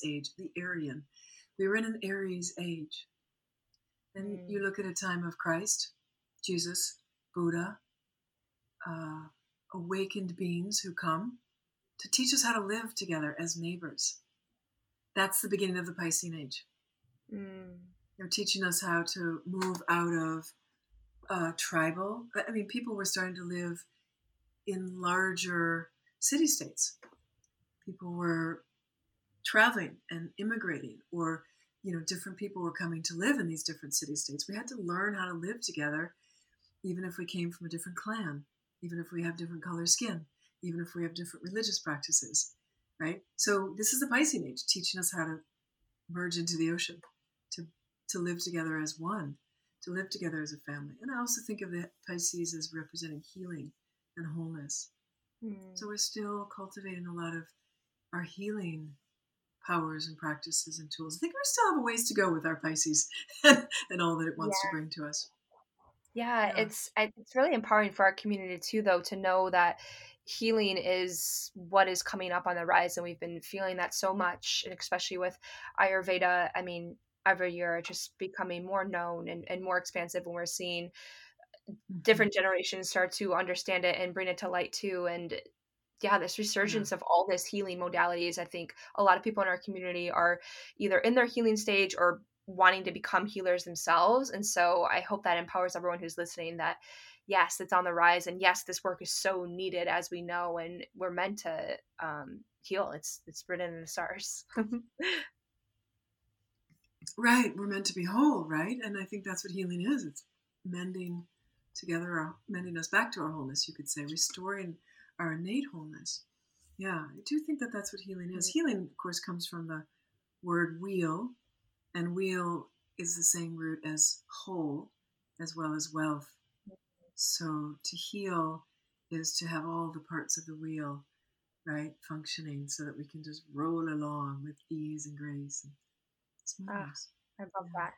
age. And you look at a time of Christ, Jesus, Buddha, awakened beings who come to teach us how to live together as neighbors. That's the beginning of the Piscean age. Mm. They're teaching us how to move out of tribal. I mean, people were starting to live in larger city-states. People were traveling and immigrating, or, you know, different people were coming to live in these different city-states. We had to learn how to live together, even if we came from a different clan, even if we have different color skin, even if we have different religious practices, right? So this is the Piscean age, teaching us how to merge into the ocean, to live together as one, to live together as a family. And I also think of the Pisces as representing healing and wholeness. Mm. So we're still cultivating a lot of our healing powers and practices and tools. I think we still have a ways to go with our Pisces and all that it wants to bring to us. Yeah, it's really empowering for our community too, though, to know that healing is what is coming up on the rise. And we've been feeling that so much, and especially with Ayurveda. I mean, every year just becoming more known and more expansive, when we're seeing different generations start to understand it and bring it to light too. And this resurgence of all this healing modalities, I think a lot of people in our community are either in their healing stage or wanting to become healers themselves. And so I hope that empowers everyone who's listening that yes, it's on the rise, and yes, this work is so needed, as we know, and we're meant to heal. It's written in the stars. Right. We're meant to be whole, right? And I think that's what healing is. It's mending together, or mending us back to our wholeness, you could say, restoring our innate wholeness. Yeah, I do think that that's what healing is. Mm-hmm. Healing, of course, comes from the word wheel, and wheel is the same root as whole, as well as wealth. So to heal is to have all the parts of the wheel, right, functioning so that we can just roll along with ease and grace. I love that.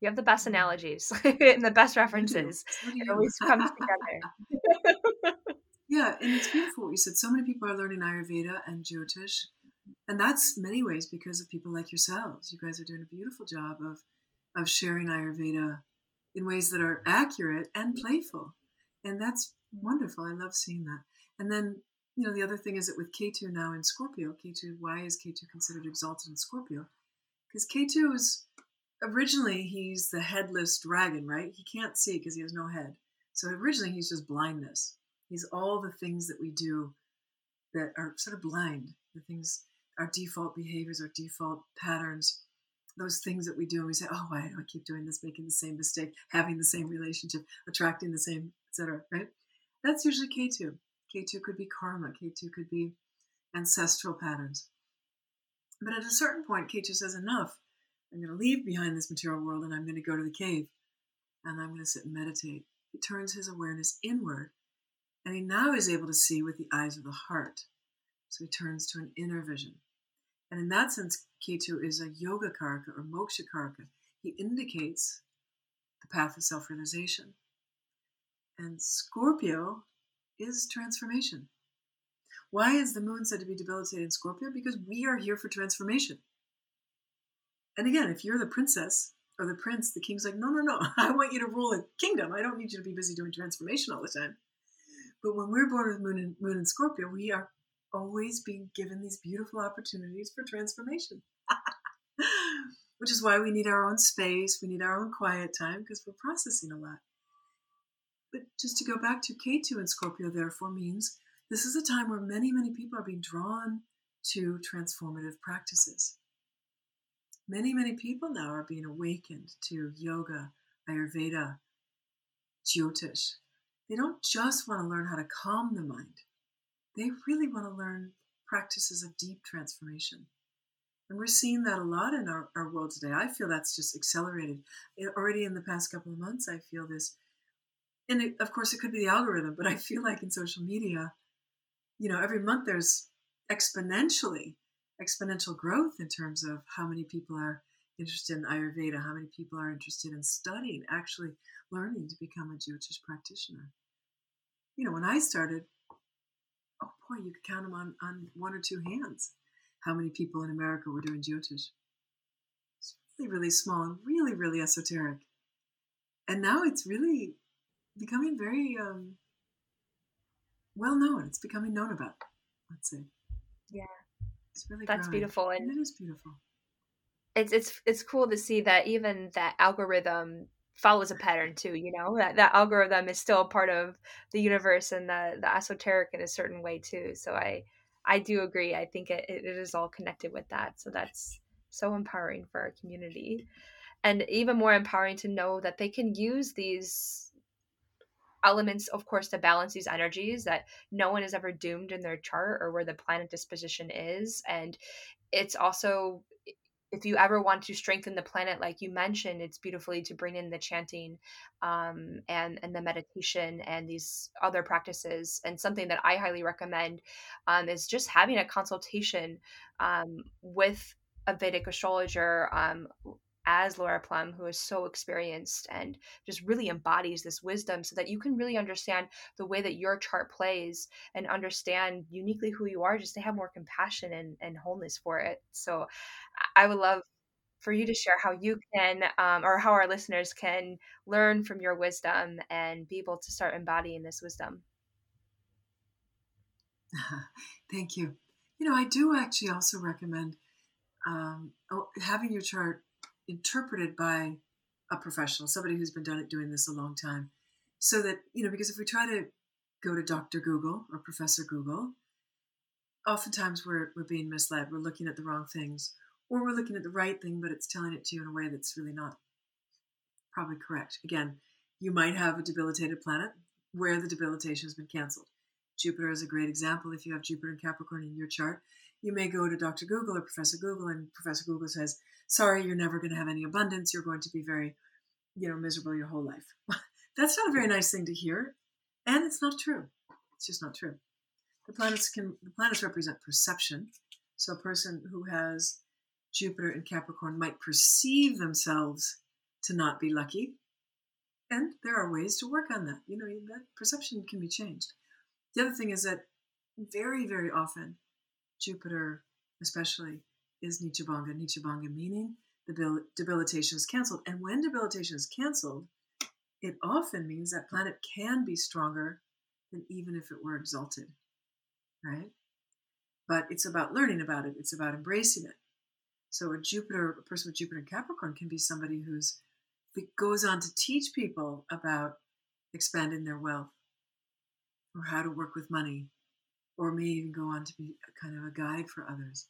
You have the best analogies and the best references. It always comes together. Yeah, and it's beautiful what you said. So many people are learning Ayurveda and Jyotish, and that's many ways because of people like yourselves. You guys are doing a beautiful job of sharing Ayurveda in ways that are accurate and playful, and that's wonderful. I love seeing that. And then, you know, the other thing is that with Ketu now in Scorpio, why is Ketu considered exalted in Scorpio? Because Ketu is, originally, he's the headless dragon, right? He can't see because he has no head. So originally, he's just blindness. He's all the things that we do that are sort of blind. The things, our default behaviors, our default patterns, those things that we do. And we say, oh, why do I keep doing this, making the same mistake, having the same relationship, attracting the same, etc., right? That's usually Ketu. Ketu could be karma. Ketu could be ancestral patterns. But at a certain point, Ketu says, enough. I'm going to leave behind this material world, and I'm going to go to the cave, and I'm going to sit and meditate. He turns his awareness inward, and he now is able to see with the eyes of the heart. So he turns to an inner vision. And in that sense, Ketu is a yoga karaka or moksha karaka. he indicates the path of self-realization. And Scorpio is transformation. Why is the moon said to be debilitated in Scorpio? Because we are here for transformation. And again, if you're the princess or the prince, the king's like, no, I want you to rule a kingdom. I don't need you to be busy doing transformation all the time. But when we're born with moon and Scorpio, we are always being given these beautiful opportunities for transformation. Which is why we need our own space, we need our own quiet time, because we're processing a lot. But just to go back to K2 in Scorpio, therefore, means this is a time where many, many people are being drawn to transformative practices. Many, many people now are being awakened to yoga, Ayurveda, Jyotish. They don't just want to learn how to calm the mind. They really want to learn practices of deep transformation. And we're seeing that a lot in our world today. I feel that's just accelerated. Already in the past couple of months, I feel this. And of course, it could be the algorithm, but I feel like in social media, every month there's exponential growth in terms of how many people are interested in Ayurveda, how many people are interested in studying, actually learning to become a Jyotish practitioner. When I started, oh boy, you could count them on one or two hands, how many people in America were doing Jyotish. It's really, really small and really, really esoteric. And now it's really becoming very well-known. It's becoming known about, let's say. Yeah. It's really That's growing. Beautiful. And it is beautiful. It's cool to see that even that algorithm follows a pattern too, that algorithm is still a part of the universe and the esoteric in a certain way too. So I do agree. I think it is all connected with that. So that's so empowering for our community, and even more empowering to know that they can use these elements, of course, to balance these energies, that no one is ever doomed in their chart or where the planet disposition is. And it's also, if you ever want to strengthen the planet, like you mentioned, it's beautifully to bring in the chanting and the meditation and these other practices. And something that I highly recommend is just having a consultation with a Vedic astrologer, as Laura Plumb, who is so experienced and just really embodies this wisdom, so that you can really understand the way that your chart plays and understand uniquely who you are, just to have more compassion and wholeness for it. So I would love for you to share how you can, or how our listeners can learn from your wisdom and be able to start embodying this wisdom. Thank you. I do actually also recommend having your chart interpreted by a professional, somebody who's been doing this a long time, so that, because if we try to go to Dr. Google or Professor Google, oftentimes we're being misled. We're looking at the wrong things, or we're looking at the right thing, but it's telling it to you in a way that's really not probably correct. Again, you might have a debilitated planet where the debilitation has been canceled. Jupiter is a great example. If you have Jupiter and Capricorn in your chart, you may go to Dr. Google or Professor Google, and Professor Google says, sorry, you're never going to have any abundance. You're going to be very, miserable your whole life. That's not a very nice thing to hear. And it's not true. It's just not true. The planets represent perception. So a person who has Jupiter in Capricorn might perceive themselves to not be lucky. And there are ways to work on that. That perception can be changed. The other thing is that very, very often, Jupiter especially, is Nichabanga. Nichabanga meaning the debilitation is canceled. And when debilitation is canceled, it often means that planet can be stronger than even if it were exalted, right? But it's about learning about it. It's about embracing it. So a person with Jupiter in Capricorn can be somebody who goes on to teach people about expanding their wealth or how to work with money, or may even go on to be a kind of a guide for others.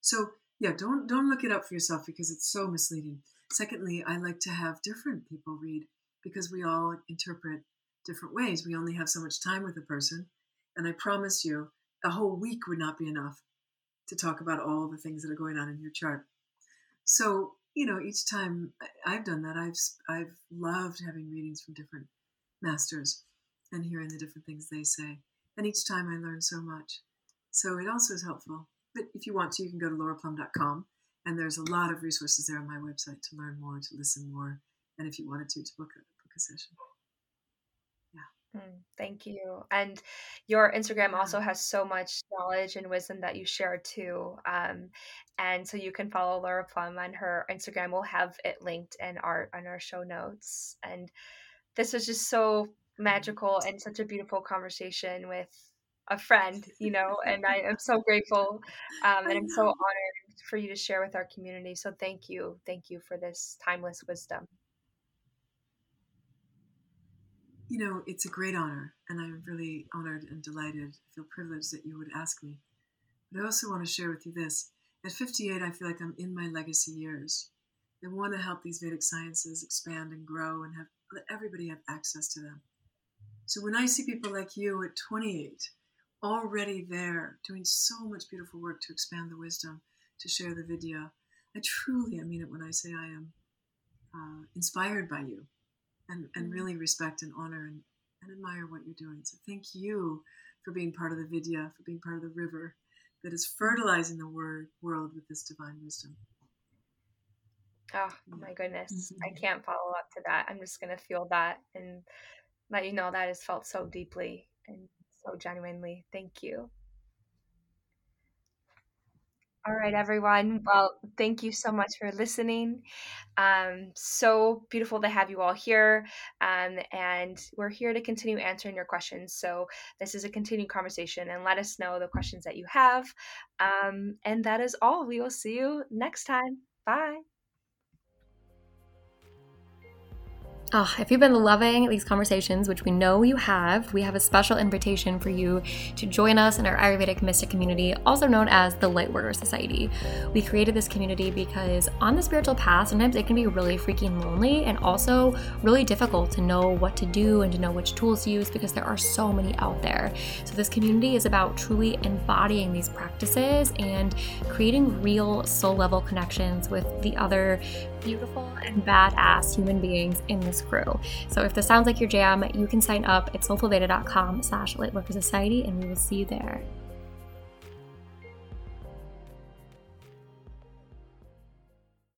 So yeah, don't look it up for yourself, because it's so misleading. Secondly, I like to have different people read, because we all interpret different ways. We only have so much time with a person. And I promise you, a whole week would not be enough to talk about all the things that are going on in your chart. So, each time I've done that, I've loved having readings from different masters and hearing the different things they say. And each time I learn so much. So it also is helpful. But if you want to, you can go to lauraplumb.com And there's a lot of resources there on my website to learn more, to listen more, and if you wanted to book a session. Yeah. Thank you. And your Instagram also has so much knowledge and wisdom that you share too. And so you can follow Laura Plumb on her Instagram. We'll have it linked in on our show notes. And this was just so magical and such a beautiful conversation with a friend, you know, and I am so grateful and I'm so honored for you to share with our community. So thank you. Thank you for this timeless wisdom. You know, it's a great honor, and I'm really honored and delighted. I feel privileged that you would ask me. But I also want to share with you this. At 58, I feel like I'm in my legacy years. I want to help these Vedic sciences expand and grow and let everybody have access to them. So when I see people like you at 28, already there, doing so much beautiful work to expand the wisdom, to share the vidya, I mean it when I say I am inspired by you. And really respect and honor and admire what you're doing. So thank you for being part of the vidya, for being part of the river that is fertilizing the world with this divine wisdom. Oh, my goodness. Mm-hmm. I can't follow up to that. I'm just going to feel that and let you know that has felt so deeply and so genuinely. Thank you. All right, everyone. Well, thank you so much for listening. So beautiful to have you all here. And we're here to continue answering your questions. So this is a continued conversation, and let us know the questions that you have. And that is all. We will see you next time. Bye. Oh, if you've been loving these conversations, which we know you have, we have a special invitation for you to join us in our Ayurvedic Mystic community, also known as the Lightworker Society. We created this community because on the spiritual path, sometimes it can be really freaking lonely and also really difficult to know what to do and to know which tools to use because there are so many out there. So this community is about truly embodying these practices and creating real soul level connections with the other beautiful and badass human beings in this crew. So if this sounds like your jam, you can sign up at soulfulveda.com/lightworkersociety, and we will see you there.